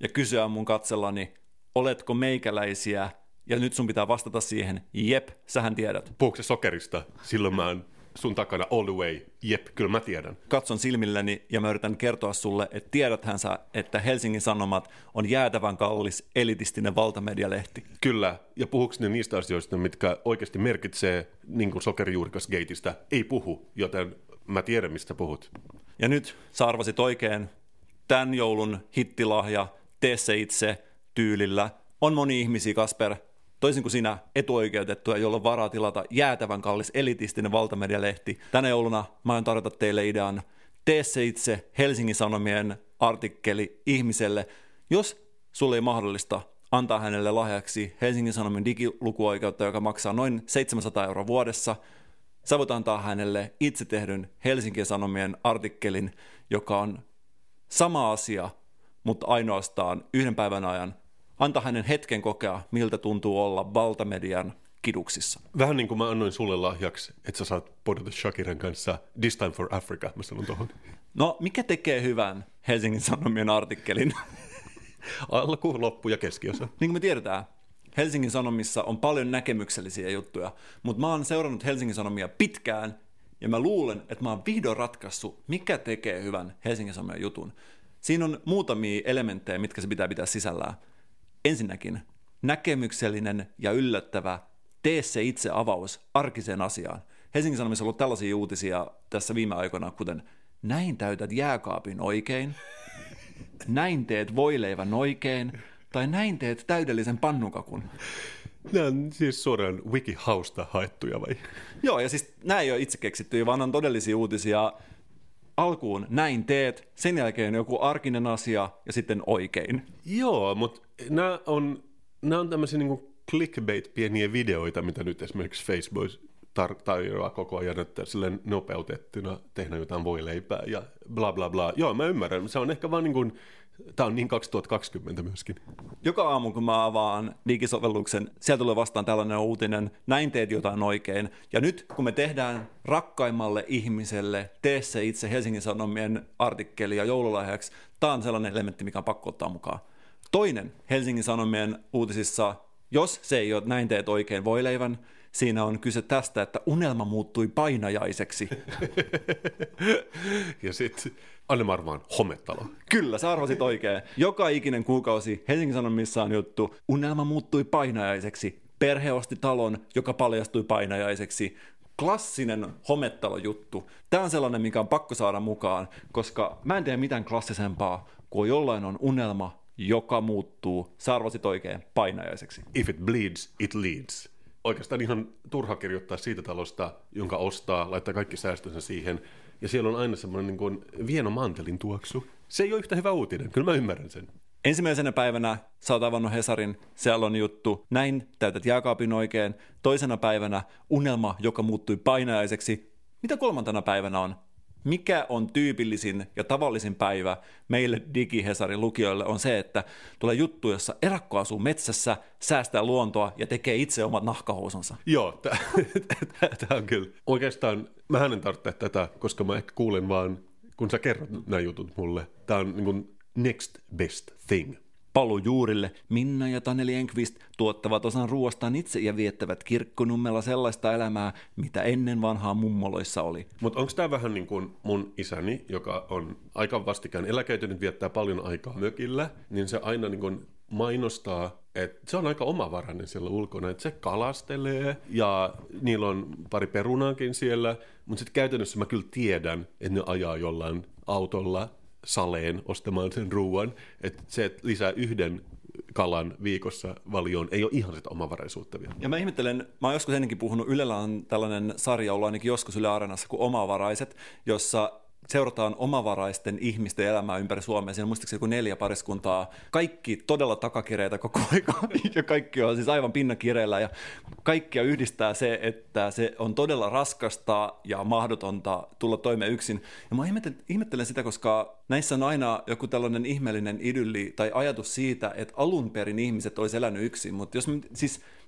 ja kysyä mun katsellani, oletko meikäläisiä? Ja nyt sun pitää vastata siihen, jep, sähän tiedät. Puhuuko se sokerista? Silloin mä oon sun takana all the way. Jep, kyllä mä tiedän. Katson silmilläni ja mä yritän kertoa sulle, että tiedäthän sä, että Helsingin Sanomat on jäätävän kallis elitistinen valtamedialehti. Kyllä, ja puhuuko ne niistä asioista, mitkä oikeasti merkitsee, niin kuin sokerijuurikasgeitistä, ei puhu, joten mä tiedän, mistä puhut. Ja nyt sä arvasit oikein, tämän joulun hittilahja, tee se itse tyylillä, on moni ihmisiä, Kasper, toisin kuin sinä, etuoikeutettuja, jolla on varaa tilata jäätävän kallis elitistinen valtamedialehti. Tänä jouluna mä aion tarjota teille idean. Tee se itse Helsingin Sanomien artikkeli ihmiselle. Jos sulle ei mahdollista antaa hänelle lahjaksi Helsingin Sanomien digilukuoikeutta, joka maksaa noin 700 € vuodessa, sä voit antaa hänelle itse tehdyn Helsingin Sanomien artikkelin, joka on sama asia, mutta ainoastaan yhden päivän ajan. Anta hänen hetken kokea, miltä tuntuu olla valtamedian kiduksissa. Vähän niin kuin mä annoin sulle lahjaksi, että sä saat podata Shakiran kanssa This Time for Africa, mä sanon tohon. No, mikä tekee hyvän Helsingin Sanomien artikkelin? Alku, loppu ja keskiosa. Niin kuin me tiedetään, Helsingin Sanomissa on paljon näkemyksellisiä juttuja, mutta mä oon seurannut Helsingin Sanomia pitkään, ja mä luulen, että mä oon vihdoin ratkaissut, mikä tekee hyvän Helsingin Sanomien jutun. Siinä on muutamia elementtejä, mitkä se pitää sisällään. Ensinnäkin näkemyksellinen ja yllättävä tee se itse avaus arkiseen asiaan. Helsingin Sanomissa on ollut tällaisia uutisia tässä viime aikoina, kuten näin täytät jääkaapin oikein, näin teet voileivän oikein tai näin teet täydellisen pannukakun. Nämä on siis suoraan Wikihausta haettuja vai? Joo, ja siis nämä ei ole itse keksittyjä, vaan on todellisia uutisia. alkuun näin teet, sen jälkeen joku arkinen asia ja sitten oikein. Joo, mutta nämä on tämmöisiä niinku clickbait-pieniä videoita, mitä nyt esimerkiksi Facebook tarjoaa koko ajan, että silleen nopeutettuna tehdään jotain voileipää ja bla bla bla. Joo, mä ymmärrän. Se on ehkä vaan niin kuin, tää on niin 2020 myöskin. Joka aamu, kun mä avaan digisovelluksen, sieltä tulee vastaan tällainen uutinen, näin teet jotain oikein. Ja nyt, kun me tehdään rakkaimmalle ihmiselle, tee se itse Helsingin Sanomien artikkeli ja joululahjaksi, tää on sellainen elementti, mikä on pakko ottaa mukaan. Toinen Helsingin Sanomien uutisissa, jos se ei ole näin teet oikein voileivän, siinä on kyse tästä, että unelma muuttui painajaiseksi. Ja sitten Annemarvaan hometalo. Kyllä, sä arvasit oikein. Joka ikinen kuukausi Helsingin Sanomissa on juttu, unelma muuttui painajaiseksi. Perhe osti talon, joka paljastui painajaiseksi. Klassinen hometalojuttu. Tämä on sellainen, mikä on pakko saada mukaan, koska mä en tiedä mitään klassisempaa, kuin jollain on unelma, joka muuttuu, sä arvasit oikein, painajaiseksi. If it bleeds, it leads. Oikeastaan ihan turha kirjoittaa siitä talosta, jonka ostaa, laittaa kaikki säästönsä siihen. Ja siellä on aina semmoinen niin kuin vieno mantelin tuoksu. Se ei ole yhtä hyvä uutinen, kyllä mä ymmärrän sen. Ensimmäisenä päivänä sä oot avannut Hesarin, siellä on juttu, näin täytät jääkaapin oikein. Toisena päivänä unelma, joka muuttui painajaiseksi. Mitä kolmantena päivänä on? Mikä on tyypillisin ja tavallisin päivä meille digihesarin lukijoille on se, että tulee juttu, jossa erakko asuu metsässä, säästää luontoa ja tekee itse omat nahkahousunsa. Joo, tämä on kyllä. Oikeastaan mä en tarvitse tätä, koska mä ehkä kuulen vaan, kun sä kerrot nämä jutut mulle. Tämä on niin kuin next best thing. Paluu juurille. Minna ja Taneli Enqvist tuottavat osan ruoastaan itse ja viettävät Kirkkonummella sellaista elämää, mitä ennen vanhaa mummoloissa oli. Mutta onko tämä vähän niin kuin mun isäni, joka on aika vastikään eläköitynyt, viettää paljon aikaa mökillä, niin se aina niin kuin mainostaa, että se on aika omavarainen siellä ulkona, että se kalastelee ja niillä on pari perunaakin siellä, mutta sitten käytännössä mä kyllä tiedän, että ne ajaa jollain autolla saleen ostamaan sen ruuan, että se, että lisää yhden kalan viikossa valioon, ei ole ihan sitä omavaraisuutta vielä. Ja mä ihmettelen, mä oon joskus ennenkin puhunut, Ylellä on tällainen sarja, ollut ainakin joskus Yle Areenassa kuin Omavaraiset, jossa seurataan omavaraisten ihmisten elämää ympäri Suomea. Siinä on muistaakseni joku 4 pariskuntaa. Kaikki todella takakireitä koko ajan ja kaikki on siis aivan pinnakireillä ja kaikkia yhdistää se, että se on todella raskasta ja mahdotonta tulla toimeen yksin. Ja mä ihmettelen sitä, koska näissä on aina joku tällainen ihmeellinen idylli tai ajatus siitä, että alun perin ihmiset olisi elänyt yksin, mutta jos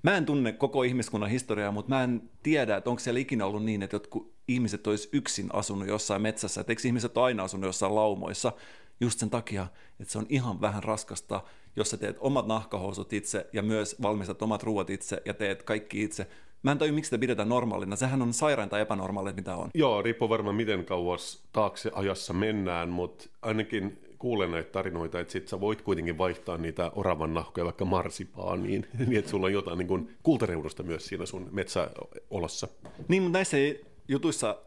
mä en tunne koko ihmiskunnan historiaa, mutta mä en tiedä, että onko siellä ikinä ollut niin, että jotkut ihmiset olisi yksin asunut jossain metsässä, että eikö ihmiset ole aina asunut jossain laumoissa just sen takia, että se on ihan vähän raskasta, jos sä teet omat nahkahousut itse ja myös valmistat omat ruuat itse ja teet kaikki itse. Mä en tajua, miksi sitä pidetään normaalina. Sehän on sairainta epänormaalia, mitä on. Joo, riippuu varmaan miten kauas taakse ajassa mennään, mutta ainakin kuulen näitä tarinoita, että sit sä voit kuitenkin vaihtaa niitä oravan nahkoja vaikka marsipaaniin, niin että sulla on jotain niin kuin kultareudosta myös siinä sun metsäolossa. Niin, mutta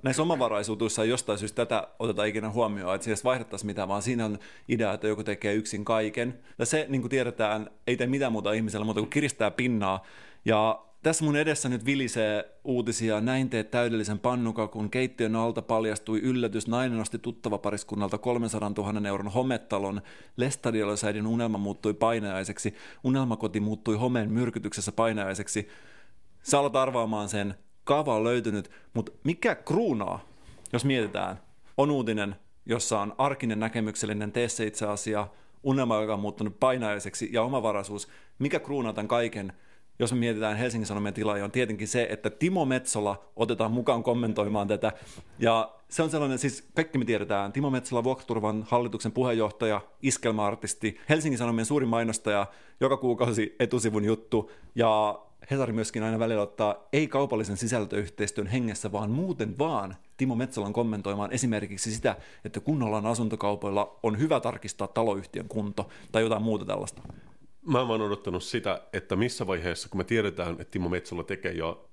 näissä omavaraisuutuissa ei jostain syystä tätä oteta ikinä huomioon, että siinä vaihdettaisiin mitään, vaan siinä on idea, että joku tekee yksin kaiken. Ja se, niin kuin tiedetään, ei tee mitään muuta ihmisellä muuta kuin kiristää pinnaa. Ja tässä mun edessä nyt vilisee uutisia. Näin teet täydellisen pannukakun. Keittiön alta paljastui yllätys. Nainen nosti tuttava pariskunnalta 300 000 € hometalon. Lestadiolosäidin unelma muuttui painajaiseksi. Unelmakoti muuttui homeen myrkytyksessä painajaiseksi. Sä alat arvaamaan sen. Kaava on löytynyt, mutta mikä kruunaa, jos mietitään, on uutinen, jossa on arkinen näkemyksellinen, tee se itse asia, unelma, joka on muuttunut painajaiseksi ja omavaraisuus. Mikä kruunaa tämän kaiken, jos me mietitään Helsingin Sanomien tilaa, on tietenkin se, että Timo Metsola otetaan mukaan kommentoimaan tätä. Ja se on sellainen, siis kaikki me tiedetään, Timo Metsola, Vuokraturvan hallituksen puheenjohtaja, iskelmäartisti, Helsingin Sanomien suuri mainostaja, joka kuukausi etusivun juttu ja Hesari myöskin aina välillä ottaa ei-kaupallisen sisältöyhteistyön hengessä, vaan muuten vaan Timo Metsolan kommentoimaan esimerkiksi sitä, että kun ollaan asuntokaupoilla, on hyvä tarkistaa taloyhtiön kunto tai jotain muuta tällaista. Mä oon odottanut sitä, että missä vaiheessa, kun me tiedetään, että Timo Metsola tekee jo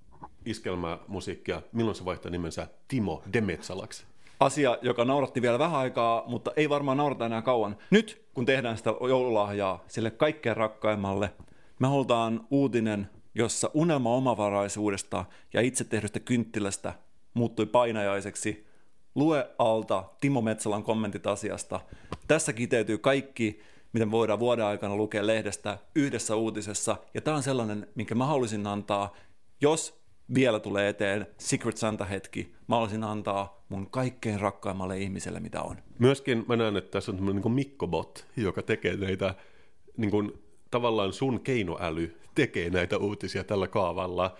iskelmää musiikkia, milloin se vaihtaa nimensä Timo de Metsalaksi? Asia, joka nauratti vielä vähän aikaa, mutta ei varmaan naurata enää kauan. Nyt, kun tehdään sitä joululahjaa sille kaikkein rakkaimmalle, me halutaan uutinen, jossa unelma omavaraisuudesta ja itse tehdystä kynttilästä muuttui painajaiseksi. Lue alta Timo Metsolan kommentit asiasta. Tässä kiteytyy kaikki, miten voidaan vuoden aikana lukea lehdestä yhdessä uutisessa. Ja tämä on sellainen, minkä mä haluaisin antaa, jos vielä tulee eteen Secret Santa-hetki. Mä haluaisin antaa mun kaikkein rakkaimmalle ihmiselle, mitä on. Myöskin mä näen, että tässä on tämmöinen niin kuin mikkobot, joka tekee näitä, niin kuin, tavallaan sun keinoäly tekee näitä uutisia tällä kaavalla.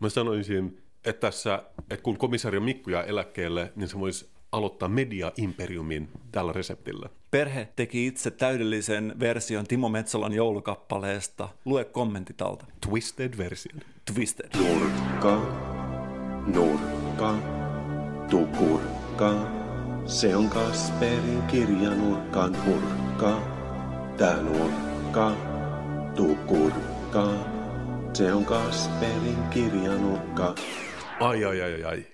Mä sanoisin, että tässä, että kun komissario Mikko jää eläkkeelle, niin se voisi aloittaa media-imperiumin tällä reseptillä. Perhe teki itse täydellisen version Timo Metsolan joulukappaleesta. Lue kommentit alta. Twisted-version. Twisted. Nurkka, tukurkka, se on Kasperin kirjanurkan hurkka. Tää nurkka, tukurkka, se on Kasperin kirjanurkka. Ai,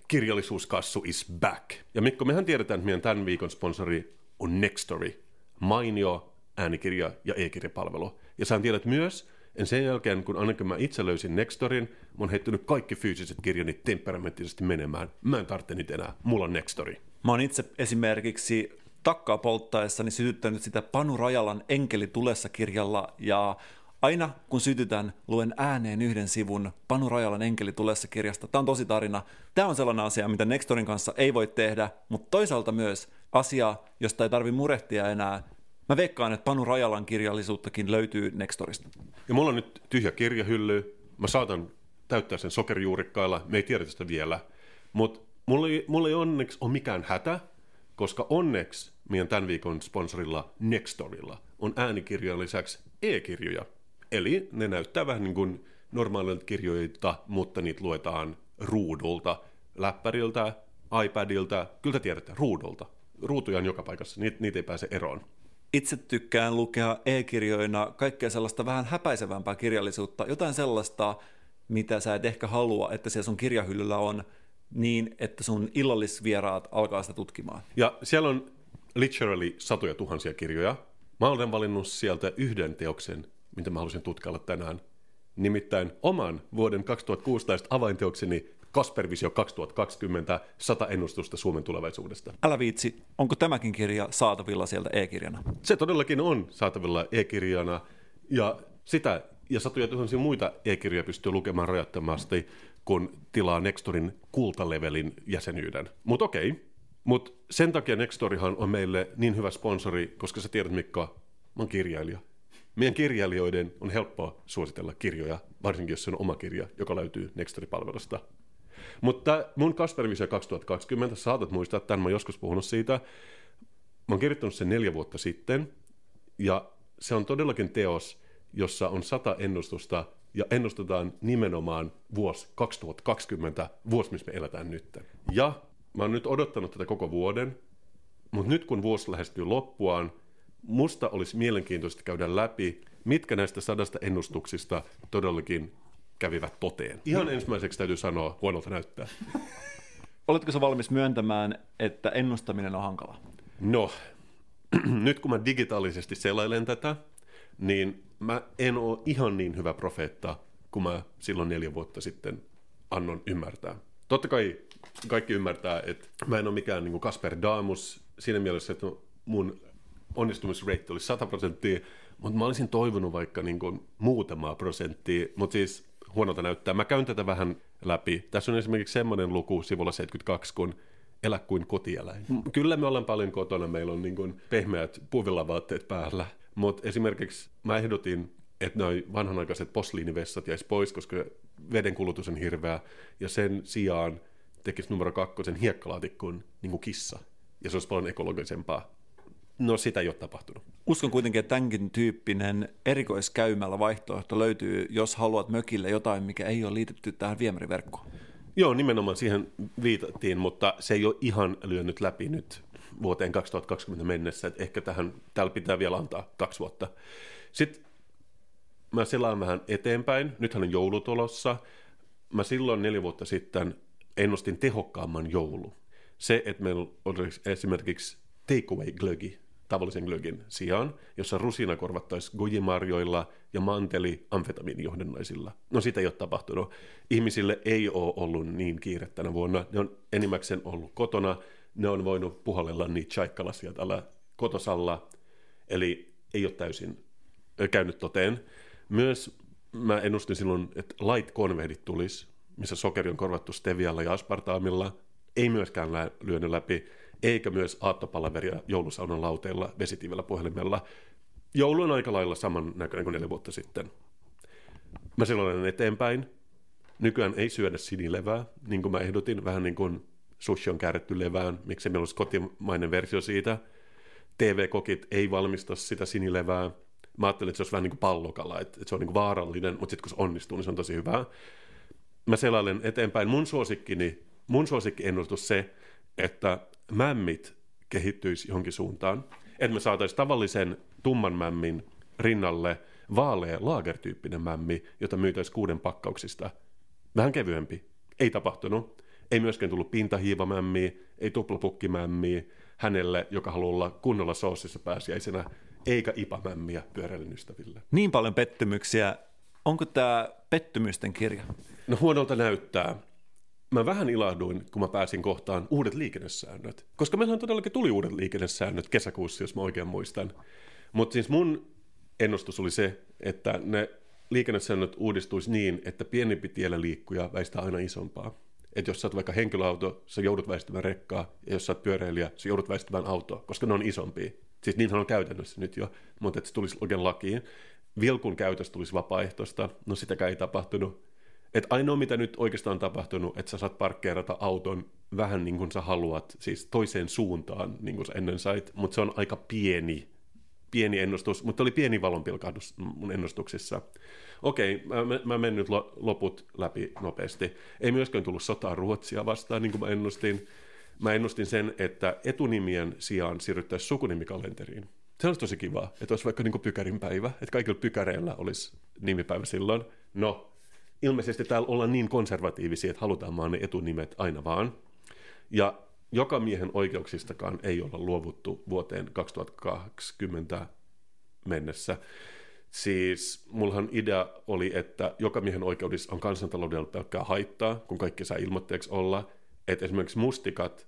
kirjallisuuskassu is back. Ja Mikko, mehän tiedetään, että meidän tämän viikon sponsori on Nextory, mainio äänikirja- ja e-kirjapalvelu. Ja sä tiedät myös, että sen jälkeen, kun ainakin mä itse löysin Nextoryn, mä oon heittänyt kaikki fyysiset kirjani temperamenttisesti menemään. Mä en tarvitse nyt enää, mulla on Nextory. Mä oon itse esimerkiksi takkaa polttaessani sytyttänyt sitä Panu Rajalan Enkeli tulessa -kirjalla, ja aina kun sytytän, luen ääneen yhden sivun Panu Rajalan Enkeli tulessa -kirjasta. Tämä on tosi tarina. Tämä on sellainen asia, mitä Nextorin kanssa ei voi tehdä, mutta toisaalta myös asia, josta ei tarvitse murehtia enää. Mä veikkaan, että Panu Rajalan kirjallisuuttakin löytyy Nextorista. Ja mulla on nyt tyhjä kirjahylly. Mä saatan täyttää sen sokerijuurikkailla. Me ei tiedetä sitä vielä. Mutta mulla ei onneksi ole mikään hätä, koska onneksi meidän tämän viikon sponsorilla Nextorilla on äänikirjojen lisäksi e-kirjoja. Eli ne näyttää vähän niin kuin normaalilta kirjoilta, mutta niitä luetaan ruudulta, läppäriltä, iPadilta, kyllä tiedätte, ruudulta. Ruutuja on joka paikassa, niitä ei pääse eroon. Itse tykkään lukea e-kirjoina kaikkea sellaista vähän häpäisevämpää kirjallisuutta, jotain sellaista, mitä sä et ehkä halua, että siellä sun kirjahyllyllä on, niin että sun illallisvieraat alkaa sitä tutkimaan. Ja siellä on literally satoja tuhansia kirjoja. Mä olen valinnut sieltä yhden teoksen, mitä mä halusin tutkailla tänään, nimittäin oman vuoden 2016 avainteokseni Kasper-visio 2020, 100 ennustusta Suomen tulevaisuudesta. Älä viitsi, onko tämäkin kirja saatavilla sieltä e-kirjana? Se todellakin on saatavilla e-kirjana, ja sitä ja satoja tuhansia muita e-kirjoja pystyy lukemaan rajattomasti, kun tilaa Nextorin kultalevelin jäsenyyden. Mutta okei, mutta sen takia Nextorihan on meille niin hyvä sponsori, koska sä tiedät, Mikko, mä oon kirjailija. Meidän kirjailijoiden on helppoa suositella kirjoja, varsinkin jos se on oma kirja, joka löytyy Nextory-palvelusta. Mutta mun Kaspervisio 2020, saatat muistaa, tämän mä oon joskus puhunut siitä. Mä oon kirjoittanut sen 4 vuotta sitten, ja se on todellakin teos, jossa on 100 ennustusta, ja ennustetaan nimenomaan vuosi 2020, vuosi, missä me elätään nyt. Ja mä oon nyt odottanut tätä koko vuoden, mutta nyt kun vuosi lähestyy loppuaan, musta olisi mielenkiintoista käydä läpi, mitkä näistä 100 ennustuksista todellakin kävivät toteen. Ihan ensimmäiseksi täytyy sanoa, huonolta näyttää. Oletko sä valmis myöntämään, että ennustaminen on hankalaa? No, nyt kun mä digitaalisesti selailen tätä, niin mä en ole ihan niin hyvä profeetta, kuin mä silloin 4 vuotta sitten annon ymmärtää. Totta kai kaikki ymmärtää, että mä en ole mikään niin kuin Kasper Damus siinä mielessä, että mun onnistumisreitti oli 100%, mutta mä olisin toivonut vaikka niin kuin muutamaa prosenttia, mutta siis huonolta näyttää. Mä käyn tätä vähän läpi. Tässä on esimerkiksi semmoinen luku sivulla 72, kun elä kuin kotieläin. Kyllä me ollaan paljon kotona, meillä on niin kuin pehmeät puuvilavaatteet päällä, mutta esimerkiksi mä ehdotin, että noi vanhanaikaiset posliinivessat jäisi pois, koska veden kulutus on hirveä, ja sen sijaan tekisi numero 2 hiekkalaatikkoon niin kuin kissa, ja se olisi paljon ekologisempaa. No, sitä ei ole tapahtunut. Uskon kuitenkin, että tämänkin tyyppinen erikoiskäymällä vaihtoehto löytyy, jos haluat mökille jotain, mikä ei ole liitetty tähän viemäriverkkoon. Joo, nimenomaan siihen viitattiin, mutta se ei ole ihan lyönyt läpi nyt vuoteen 2020 mennessä. Että ehkä täällä pitää vielä antaa 2 vuotta. Sitten mä selaan vähän eteenpäin. Nythän on joulu tulossa. Mä silloin 4 vuotta sitten ennustin tehokkaamman joulu. Se, että meillä olisi esimerkiksi takeaway-glögi tavallisen glögin sijaan, jossa rusina korvattaisiin gojimarjoilla ja manteli amfetamiinijohdannaisilla. No, sitä ei ole tapahtunut. Ihmisille ei ole ollut niin kiire tänä vuonna. Ne on enimmäkseen ollut kotona. ne on voinut puhallella niitä chaikkalasia täällä kotosalla, eli ei ole täysin käynyt toteen. Myös mä ennustin silloin, että light konvehdit tulisi, missä sokeri on korvattu stevialla ja aspartaamilla, ei myöskään lyönyt läpi, eikä myös aattopalaveria joulusaunan lauteilla, vesitiivillä puhelimella. Joulu on aika lailla saman näköinen kuin 4 vuotta sitten. Mä silloin olen eteenpäin. Nykyään ei syödä sinilevää, niin kuin mä ehdotin, vähän niin kuin sushi on kääretty levään, miksei meillä olisi kotimainen versio siitä. TV-kokit ei valmista sitä sinilevää. Mä ajattelin, että se olisi vähän niin kuin pallokala, että se on niin kuin vaarallinen, mutta sitten kun se onnistuu, niin se on tosi hyvää. Mä selailen eteenpäin. Mun suosikki ennustus se, että mämmit kehittyisi johonkin suuntaan. Että me saataisiin tavallisen tumman mämmin rinnalle vaalea laagertyyppinen mämmi, jota myytäisiin 6 pakkauksista. Vähän kevyempi. Ei tapahtunut. Ei myöskään tullut pintahiivamämmiä, ei tuplapukkimämmiä hänelle, joka haluaa olla kunnolla soosissa pääsiäisenä, eikä ipamämmiä pyöräilyn ystäville. Niin paljon pettymyksiä. Onko tämä pettymysten kirja? No huonolta näyttää. Mä vähän ilahduin, kun mä pääsin kohtaan uudet liikennesäännöt, koska meillähän todellakin tuli uudet liikennesäännöt kesäkuussa, jos mä oikein muistan. Mutta siis mun ennustus oli se, että ne liikennesäännöt uudistuisi niin, että pienempi tiellä liikkuja väistää aina isompaa. Että jos sä oot vaikka henkilöauto, sä joudut väistämään rekkaa, ja jos sä oot pyöräilijä, sä joudut väistämään autoa, koska ne on isompia. Siis niinhän on käytännössä nyt jo, mutta että se tulisi oikein lakiin. Vilkun käytöstä tulisi vapaaehtoista, no sitäkään ei tapahtunut. Että ainoa mitä nyt oikeastaan on tapahtunut, että sä saat parkkeerata auton vähän niin kuin sä haluat, siis toiseen suuntaan niin kuin sä ennen sait, mutta se on aika pieni ennustus, mutta oli pieni valonpilkahdus mun ennustuksissa. Okei, mä menen nyt loput läpi nopeasti. Ei myöskään tullut sotaa Ruotsia vastaan, niin kuin mä ennustin. Mä ennustin sen, että etunimien sijaan siirryttäisiin sukunimikalenteriin. Se olisi tosi kivaa, että olisi vaikka niin kuin pykärinpäivä, että kaikilla pykäreillä olisi nimipäivä silloin. No, ilmeisesti täällä ollaan niin konservatiivisia, että halutaan maan ne etunimet aina vaan. Ja joka miehen oikeuksistakaan ei olla luovuttu vuoteen 2020 mennessä. Siis mullahan idea oli, että joka miehen oikeudessa on kansantaloudella pelkkää haittaa, kun kaikki saa ilmoitteeksi olla, että esimerkiksi mustikat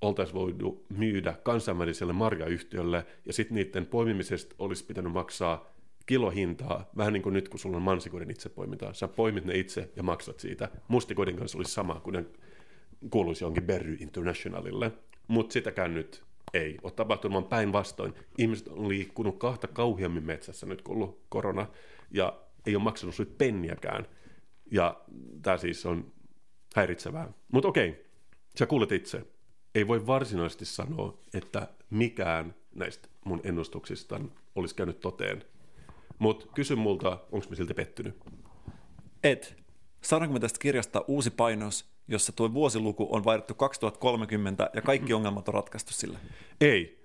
oltaisiin voitu myydä kansainväliselle marjayhtiölle, ja sitten niiden poimimisesta olisi pitänyt maksaa kilohintaa, vähän niin kuin nyt, kun sulla on mansikoiden itse poimitaan. Sä poimit ne itse ja maksat siitä. Mustikoiden kanssa olisi sama, kun ne kuuluisi jonkin Berry Internationalille, mutta sitäkään nyt ei ole tapahtunut, päinvastoin. Ihmiset on liikkunut kahta kauheammin metsässä nyt, kun on ollut korona, ja ei ole maksanut siitä penniäkään. Ja tämä siis on häiritsevää. Mutta okei, sä kuulet itse. Ei voi varsinaisesti sanoa, että mikään näistä mun ennustuksista olisi käynyt toteen. Mutta kysy multa, onko mä silti pettynyt? Et. Saadaanko me tästä kirjasta uusi painos, jossa tuo vuosiluku on vaihdettu 2030 ja kaikki ongelmat on ratkaistu sillä? Ei,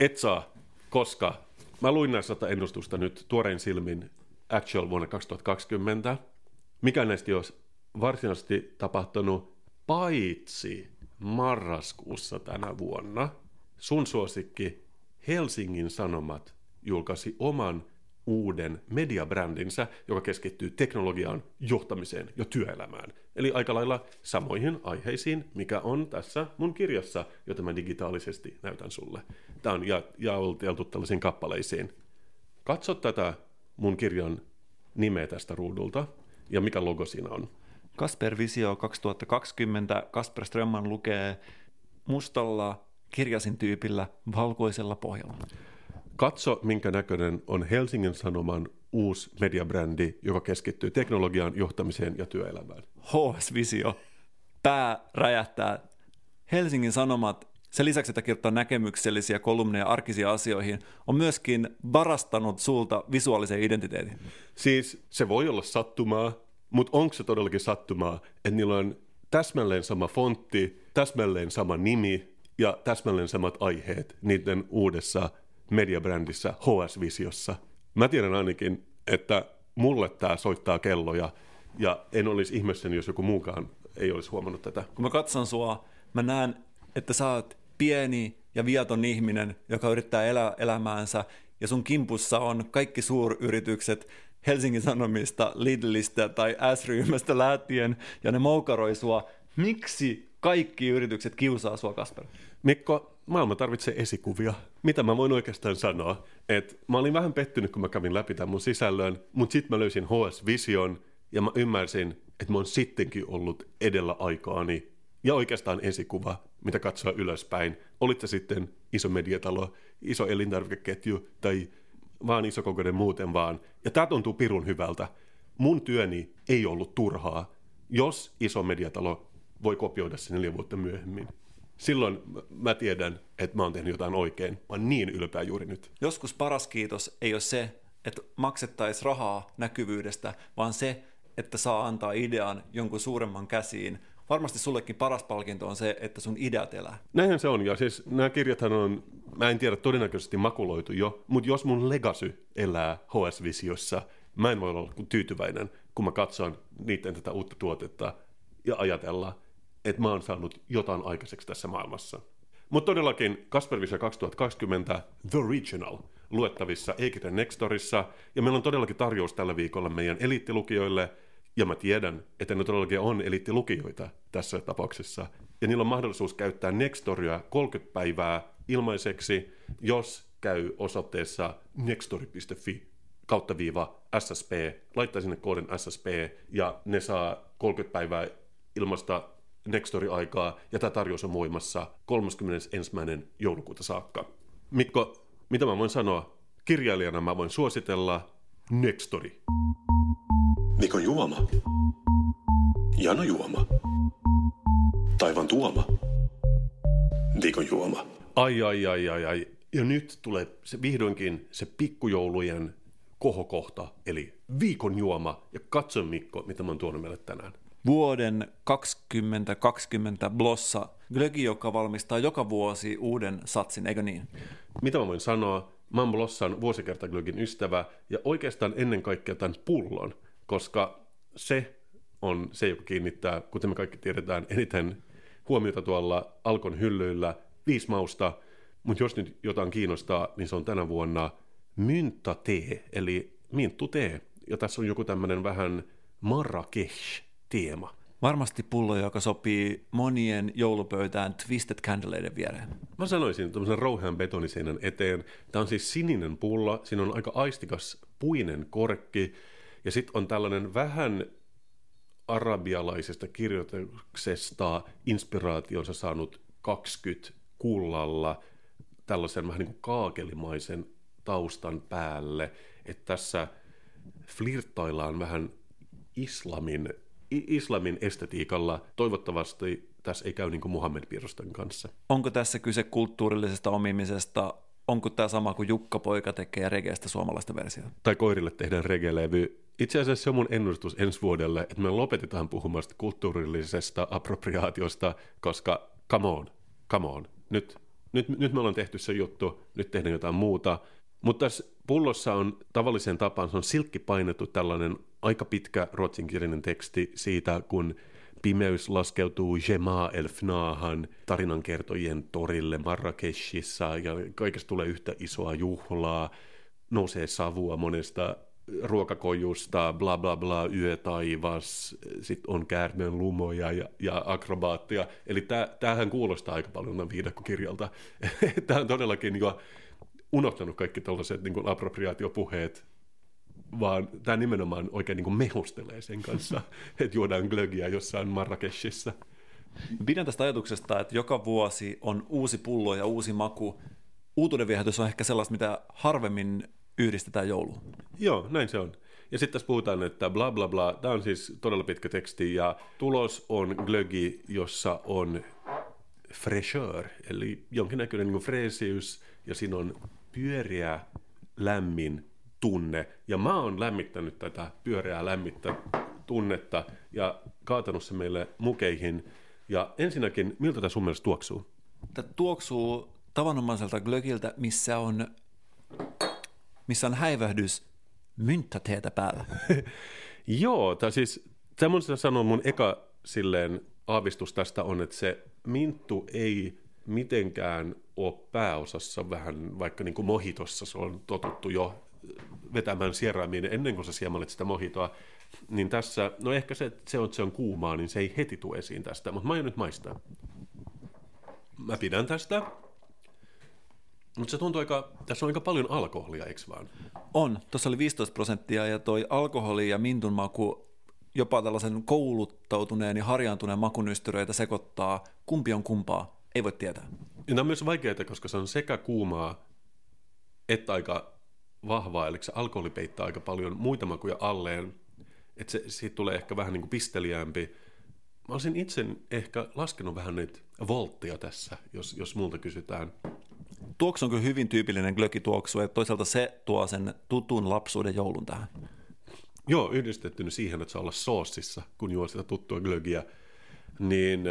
et saa, koska mä luin näistä 100 ennustusta nyt tuorein silmin actual vuonna 2020. Mikään näistä ei olisi varsinaisesti tapahtunut paitsi marraskuussa tänä vuonna. Sun suosikki Helsingin Sanomat julkaisi oman uuden mediabrändinsä, joka keskittyy teknologiaan, johtamiseen ja työelämään. Eli aika lailla samoihin aiheisiin, mikä on tässä mun kirjassa, jota mä digitaalisesti näytän sulle. Tämä on jaolteltu tällaisiin kappaleisiin. Katso tätä mun kirjan nimeä tästä ruudulta ja mikä logo siinä on. Kasper-visio 2020, Kasper Strömman lukee mustalla kirjasintyypillä valkoisella pohjalla. Katso, minkä näköinen on Helsingin Sanoman uusi mediabrändi, joka keskittyy teknologiaan, johtamiseen ja työelämään. HS-visio. Pää räjähtää. Helsingin Sanomat, sen lisäksi, että kirjoittaa näkemyksellisiä kolumneja arkisia asioihin, on myöskin varastanut sulta visuaalisen identiteetin. Siis se voi olla sattumaa, mutta onko se todellakin sattumaa, että niillä on täsmälleen sama fontti, täsmälleen sama nimi ja täsmälleen samat aiheet niiden uudessa mediabrändissä HS-visiossa. Mä tiedän ainakin, että mulle tää soittaa kelloja ja en olisi ihmeessäni, jos joku muukaan ei olisi huomannut tätä. Kun mä katson sua, mä näen, että sä oot pieni ja viaton ihminen, joka yrittää elää elämäänsä ja sun kimpussa on kaikki suuryritykset Helsingin Sanomista, Lidlistä tai S-ryhmästä lähtien ja ne moukaroi sua. Miksi Kaikki yritykset kiusaa sua, Kasper. Mikko, maailma tarvitsee esikuvia. Mitä mä voin oikeastaan sanoa? Et mä olin vähän pettynyt, kun mä kävin läpi tämän mun sisällön, mutta sitten mä löysin HS-vision ja mä ymmärsin, että mä oon sittenkin ollut edellä aikaani ja oikeastaan esikuva, mitä katsoa ylöspäin. Olit se sitten iso mediatalo, iso elintarvikeketju tai vaan iso kokoinen muuten vaan. Ja tää tuntuu pirun hyvältä. Mun työni ei ollut turhaa, jos iso mediatalo voi kopioida sen 4 vuotta myöhemmin. Silloin mä tiedän, että mä oon tehnyt jotain oikein. Mä oon niin ylpeä juuri nyt. Joskus paras kiitos ei ole se, että maksettaisiin rahaa näkyvyydestä, vaan se, että saa antaa idean jonkun suuremman käsiin. Varmasti sullekin paras palkinto on se, että sun ideat elää. Näinhän se on, ja siis nämä kirjathan on, mä en tiedä, todennäköisesti makuloitu jo, mutta jos mun legacy elää HS-visiossa, mä en voi olla tyytyväinen, kun mä katson niiden tätä uutta tuotetta ja ajatella, että mä oon saanut jotain aikaiseksi tässä maailmassa. Mutta todellakin Kaspervisio 2020 The Regional luettavissa e-kirjan Nextorissa, ja meillä on todellakin tarjous tällä viikolla meidän eliittilukijoille, ja mä tiedän, että ne todellakin on eliittilukijoita tässä tapauksessa, ja niillä on mahdollisuus käyttää Nextoria 30 päivää ilmaiseksi, jos käy osoitteessa nextori.fi/SSP, laittaa sinne koodin SSP, ja ne saa 30 päivää ilmasta Nextory-aikaa, ja tämä tarjous on voimassa 31. joulukuuta saakka. Mikko, mitä mä voin sanoa? Kirjailijana mä voin suositella Nextory. Mikon juoma. Jano juoma. Taivan tuoma. Mikon juoma. Ai. Ja nyt tulee se vihdoinkin se pikkujoulujen kohokohta, eli viikon juoma. Ja katso, Mikko, mitä mä oon tuonut meille tänään. Vuoden 2020 Blossa, glögi, joka valmistaa joka vuosi uuden satsin, eikö niin? Mitä mä voin sanoa? Mä oon Blossan vuosikertaglögin ystävä ja oikeastaan ennen kaikkea tämän pullon, koska se on se, joka kiinnittää, kuten me kaikki tiedetään, eniten huomiota tuolla Alkon hyllyillä, 5 mausta. Mutta jos nyt jotain kiinnostaa, niin se on tänä vuonna myntatee, eli minttutee. Ja tässä on joku tämmöinen vähän Marrakesh teema. Varmasti pullo, joka sopii monien joulupöytään Twisted Candleiden viereen. Mä sanoisin tämmöisen rouhean betoniseinän eteen. Tämä on siis sininen pullo, siinä on aika aistikas puinen korkki, ja sitten on tällainen vähän arabialaisesta kirjoituksesta inspiraationsa saanut 20 kullalla tällaisen vähän niin kuin kaakelimaisen taustan päälle, että tässä flirttaillaan vähän islamin estetiikalla. Toivottavasti tässä ei käy niin kuin Muhammed-piirrosten kanssa. Onko tässä kyse kulttuurillisesta omimisesta? Onko tämä sama kuin Jukka Poika tekee regeestä suomalaista versiota? Tai koirille tehdään regelevy. Itse asiassa se on mun ennustus ensi vuodelle, että me lopetetaan puhumasta kulttuurillisesta appropriaatiosta, koska come on. Nyt me ollaan tehty se juttu, nyt tehdään jotain muuta. Mutta tässä pullossa on tavalliseen tapaan, se on silkkipainettu tällainen aika pitkä ruotsinkielinen teksti siitä, kun pimeys laskeutuu Jemaa Elfnaahan tarinankertojien torille Marrakeshissa ja kaikesta tulee yhtä isoa juhlaa, nousee savua monesta ruokakojusta, bla bla bla, yö taivas, sitten on käärmeen lumoja ja akrobaattia. Eli tämähän kuulostaa aika paljon viidakkokirjalta. Tämä on todellakin jo unohtanut kaikki tällaiset niin kuin appropriaatiopuheet, vaan tämä nimenomaan oikein niin kuin mehustelee sen kanssa, että juodaan glögiä jossain Marrakeshissa. Pidän tästä ajatuksesta, että joka vuosi on uusi pullo ja uusi maku. Uutuuden viehätys on ehkä sellaista, mitä harvemmin yhdistetään jouluun. Joo, näin se on. Ja sitten tässä puhutaan, että bla bla bla, tämä on siis todella pitkä teksti, ja tulos on glögi, jossa on fresheur, eli jonkinnäköinen niin kuin freesiys, ja siinä on pyöriä, lämmin tunne. Ja mä oon lämmittänyt tätä pyöreää lämmittä tunnetta ja kaatanut se meille mukeihin. Ja ensinnäkin, miltä tämä sun mielestä tuoksuu? Tämä tuoksuu tavanomaiselta glögiltä, missä on häivähdys mynttäteetä päällä. Joo, tai siis semmoisena sanon mun eka silleen aavistus tästä on, että se minttu ei mitenkään ole pääosassa vähän, vaikka niin kuin mohitossa se on totuttu jo vetämään sieraimin ennen kuin sä siemalet sitä mohitoa, Niin tässä, no ehkä se että se on kuumaa, niin se ei heti tule esiin tästä, mutta mä aion nyt maistaa. Mä pidän tästä. Mutta se tuntuu tässä on aika paljon alkoholia, eikö vaan? On, tuossa oli 15% ja toi alkoholi ja mintun maku jopa tällaisen kouluttautuneen ja harjaantuneen makunystyröitä sekoittaa. Kumpi on kumpaa, ei voi tietää. Ja nämä on myös vaikeita, koska se on sekä kuumaa että aika vahvaa, eli se alkoholi peittää aika paljon muita makuja alleen. Että siitä tulee ehkä vähän niin kuin pisteliäämpi. Mä olisin itse ehkä laskenut vähän niitä volttia tässä, jos multa kysytään. Tuoksu on kyllä hyvin tyypillinen glögituoksu, että toisaalta se tuo sen tutun lapsuuden joulun tähän. Joo, yhdistettynyt siihen, että saa olla soossissa, kun juo sitä tuttua glögiä. Niin,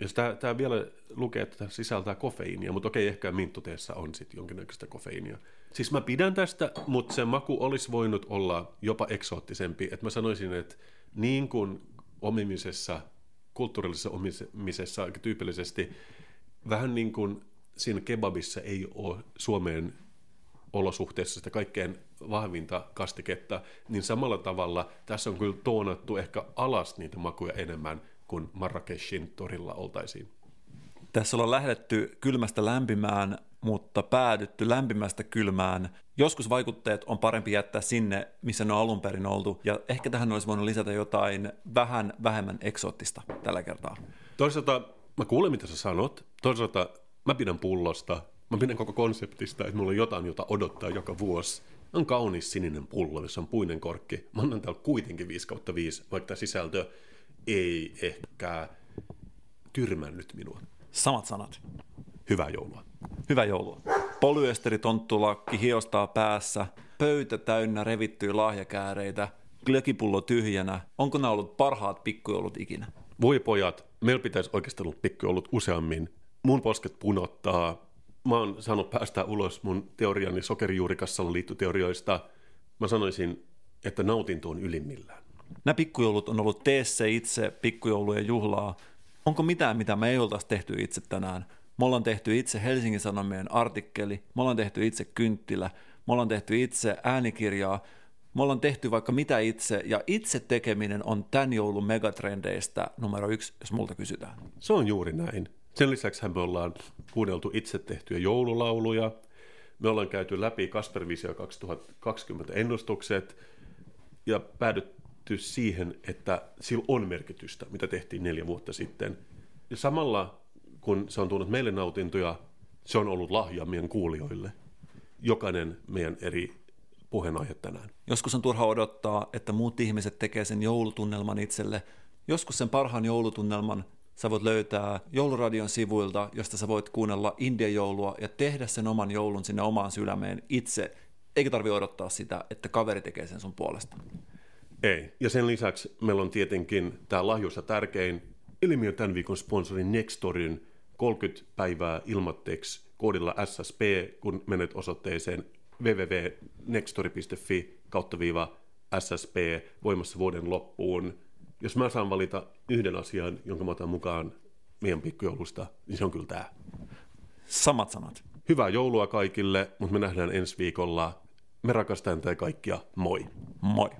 jos tämä vielä lukee, että tämä sisältää kofeiinia, mutta okei, ehkä minttuteessa on sitten jonkinnäköistä kofeiinia. Siis mä pidän tästä, mutta se maku olisi voinut olla jopa eksoottisempi. Että mä sanoisin, että niin kuin omimisessa, kulttuurillisessa omimisessa aika tyypillisesti, vähän niin kuin siinä kebabissa ei ole Suomeen olosuhteessa sitä kaikkein vahvinta kastiketta, niin samalla tavalla tässä on kyllä toonattu ehkä alas niitä makuja enemmän kuin Marrakeshin torilla oltaisiin. Tässä ollaan lähdetty kylmästä lämpimään, mutta päädytty lämpimästä kylmään. Joskus vaikutteet on parempi jättää sinne, missä ne on alun perin oltu, ja ehkä tähän olisi voinut lisätä jotain vähän vähemmän eksoottista tällä kertaa. Toisaalta mä kuulen, mitä sä sanot. Toisaalta mä pidän pullosta. Mä pidän koko konseptista, että mulla on jotain, jota odottaa joka vuosi. On kaunis sininen pullo, jossa on puinen korkki. Mä annan täällä kuitenkin 5/5, vaikka sisältö ei ehkä tyrmännyt minua. Samat sanat. Hyvää joulua. Hyvää joulua. Polyesteritontulakki hiostaa päässä, pöytä täynnä revittyä lahjakääreitä, glögipullo tyhjänä. Onko nämä ollut parhaat pikkujoulut ikinä? Voi pojat, meillä pitäisi oikeastaan olla pikkujoulut useammin. Mun posket punottaa. Mä oon saanut päästä ulos mun teoriani sokerijuurikassa liittoteorioista. Mä sanoisin, että nautinto on ylimmillään. Nämä pikkujoulut on ollut tee se itse pikkujoulujen juhlaa. Onko mitään, mitä me ei oltaisi tehty itse tänään? Me ollaan tehty itse Helsingin Sanomien artikkeli, me ollaan tehty itse kynttilä, me ollaan tehty itse äänikirjaa, me ollaan tehty vaikka mitä itse, ja itse tekeminen on tämän joulun megatrendeistä numero 1, jos multa kysytään. Se on juuri näin. Sen lisäksi me ollaan kuunneltu itse tehtyjä joululauluja, me ollaan käyty läpi HS-visio 2020 ennustukset ja päädytty siihen, että sillä on merkitystä, mitä tehtiin 4 vuotta sitten. Ja samalla kun se on tuonut meille nautintoja, se on ollut lahja meidän kuulijoille. Jokainen meidän eri puheenaihe tänään. Joskus on turha odottaa, että muut ihmiset tekee sen joulutunnelman itselle. Joskus sen parhaan joulutunnelman sä voit löytää Jouluradion sivuilta, josta sä voit kuunnella indie-joulua ja tehdä sen oman joulun sinne omaan sydämeen itse. Eikä tarvitse odottaa sitä, että kaveri tekee sen sun puolesta. Ei. Ja sen lisäksi meillä on tietenkin tämä lahjussa tärkein ilmiö tämän viikon sponsori Nextoryn 30 päivää ilmatteeksi koodilla SSP, kun menet osoitteeseen www.nextory.fi/SSP voimassa vuoden loppuun. Jos mä saan valita yhden asian, jonka mä otan mukaan meidän pikkujoulusta, niin se on kyllä tää. Samat sanat. Hyvää joulua kaikille, mutta me nähdään ensi viikolla. Me rakastamme teitä kaikkia. Moi. Moi.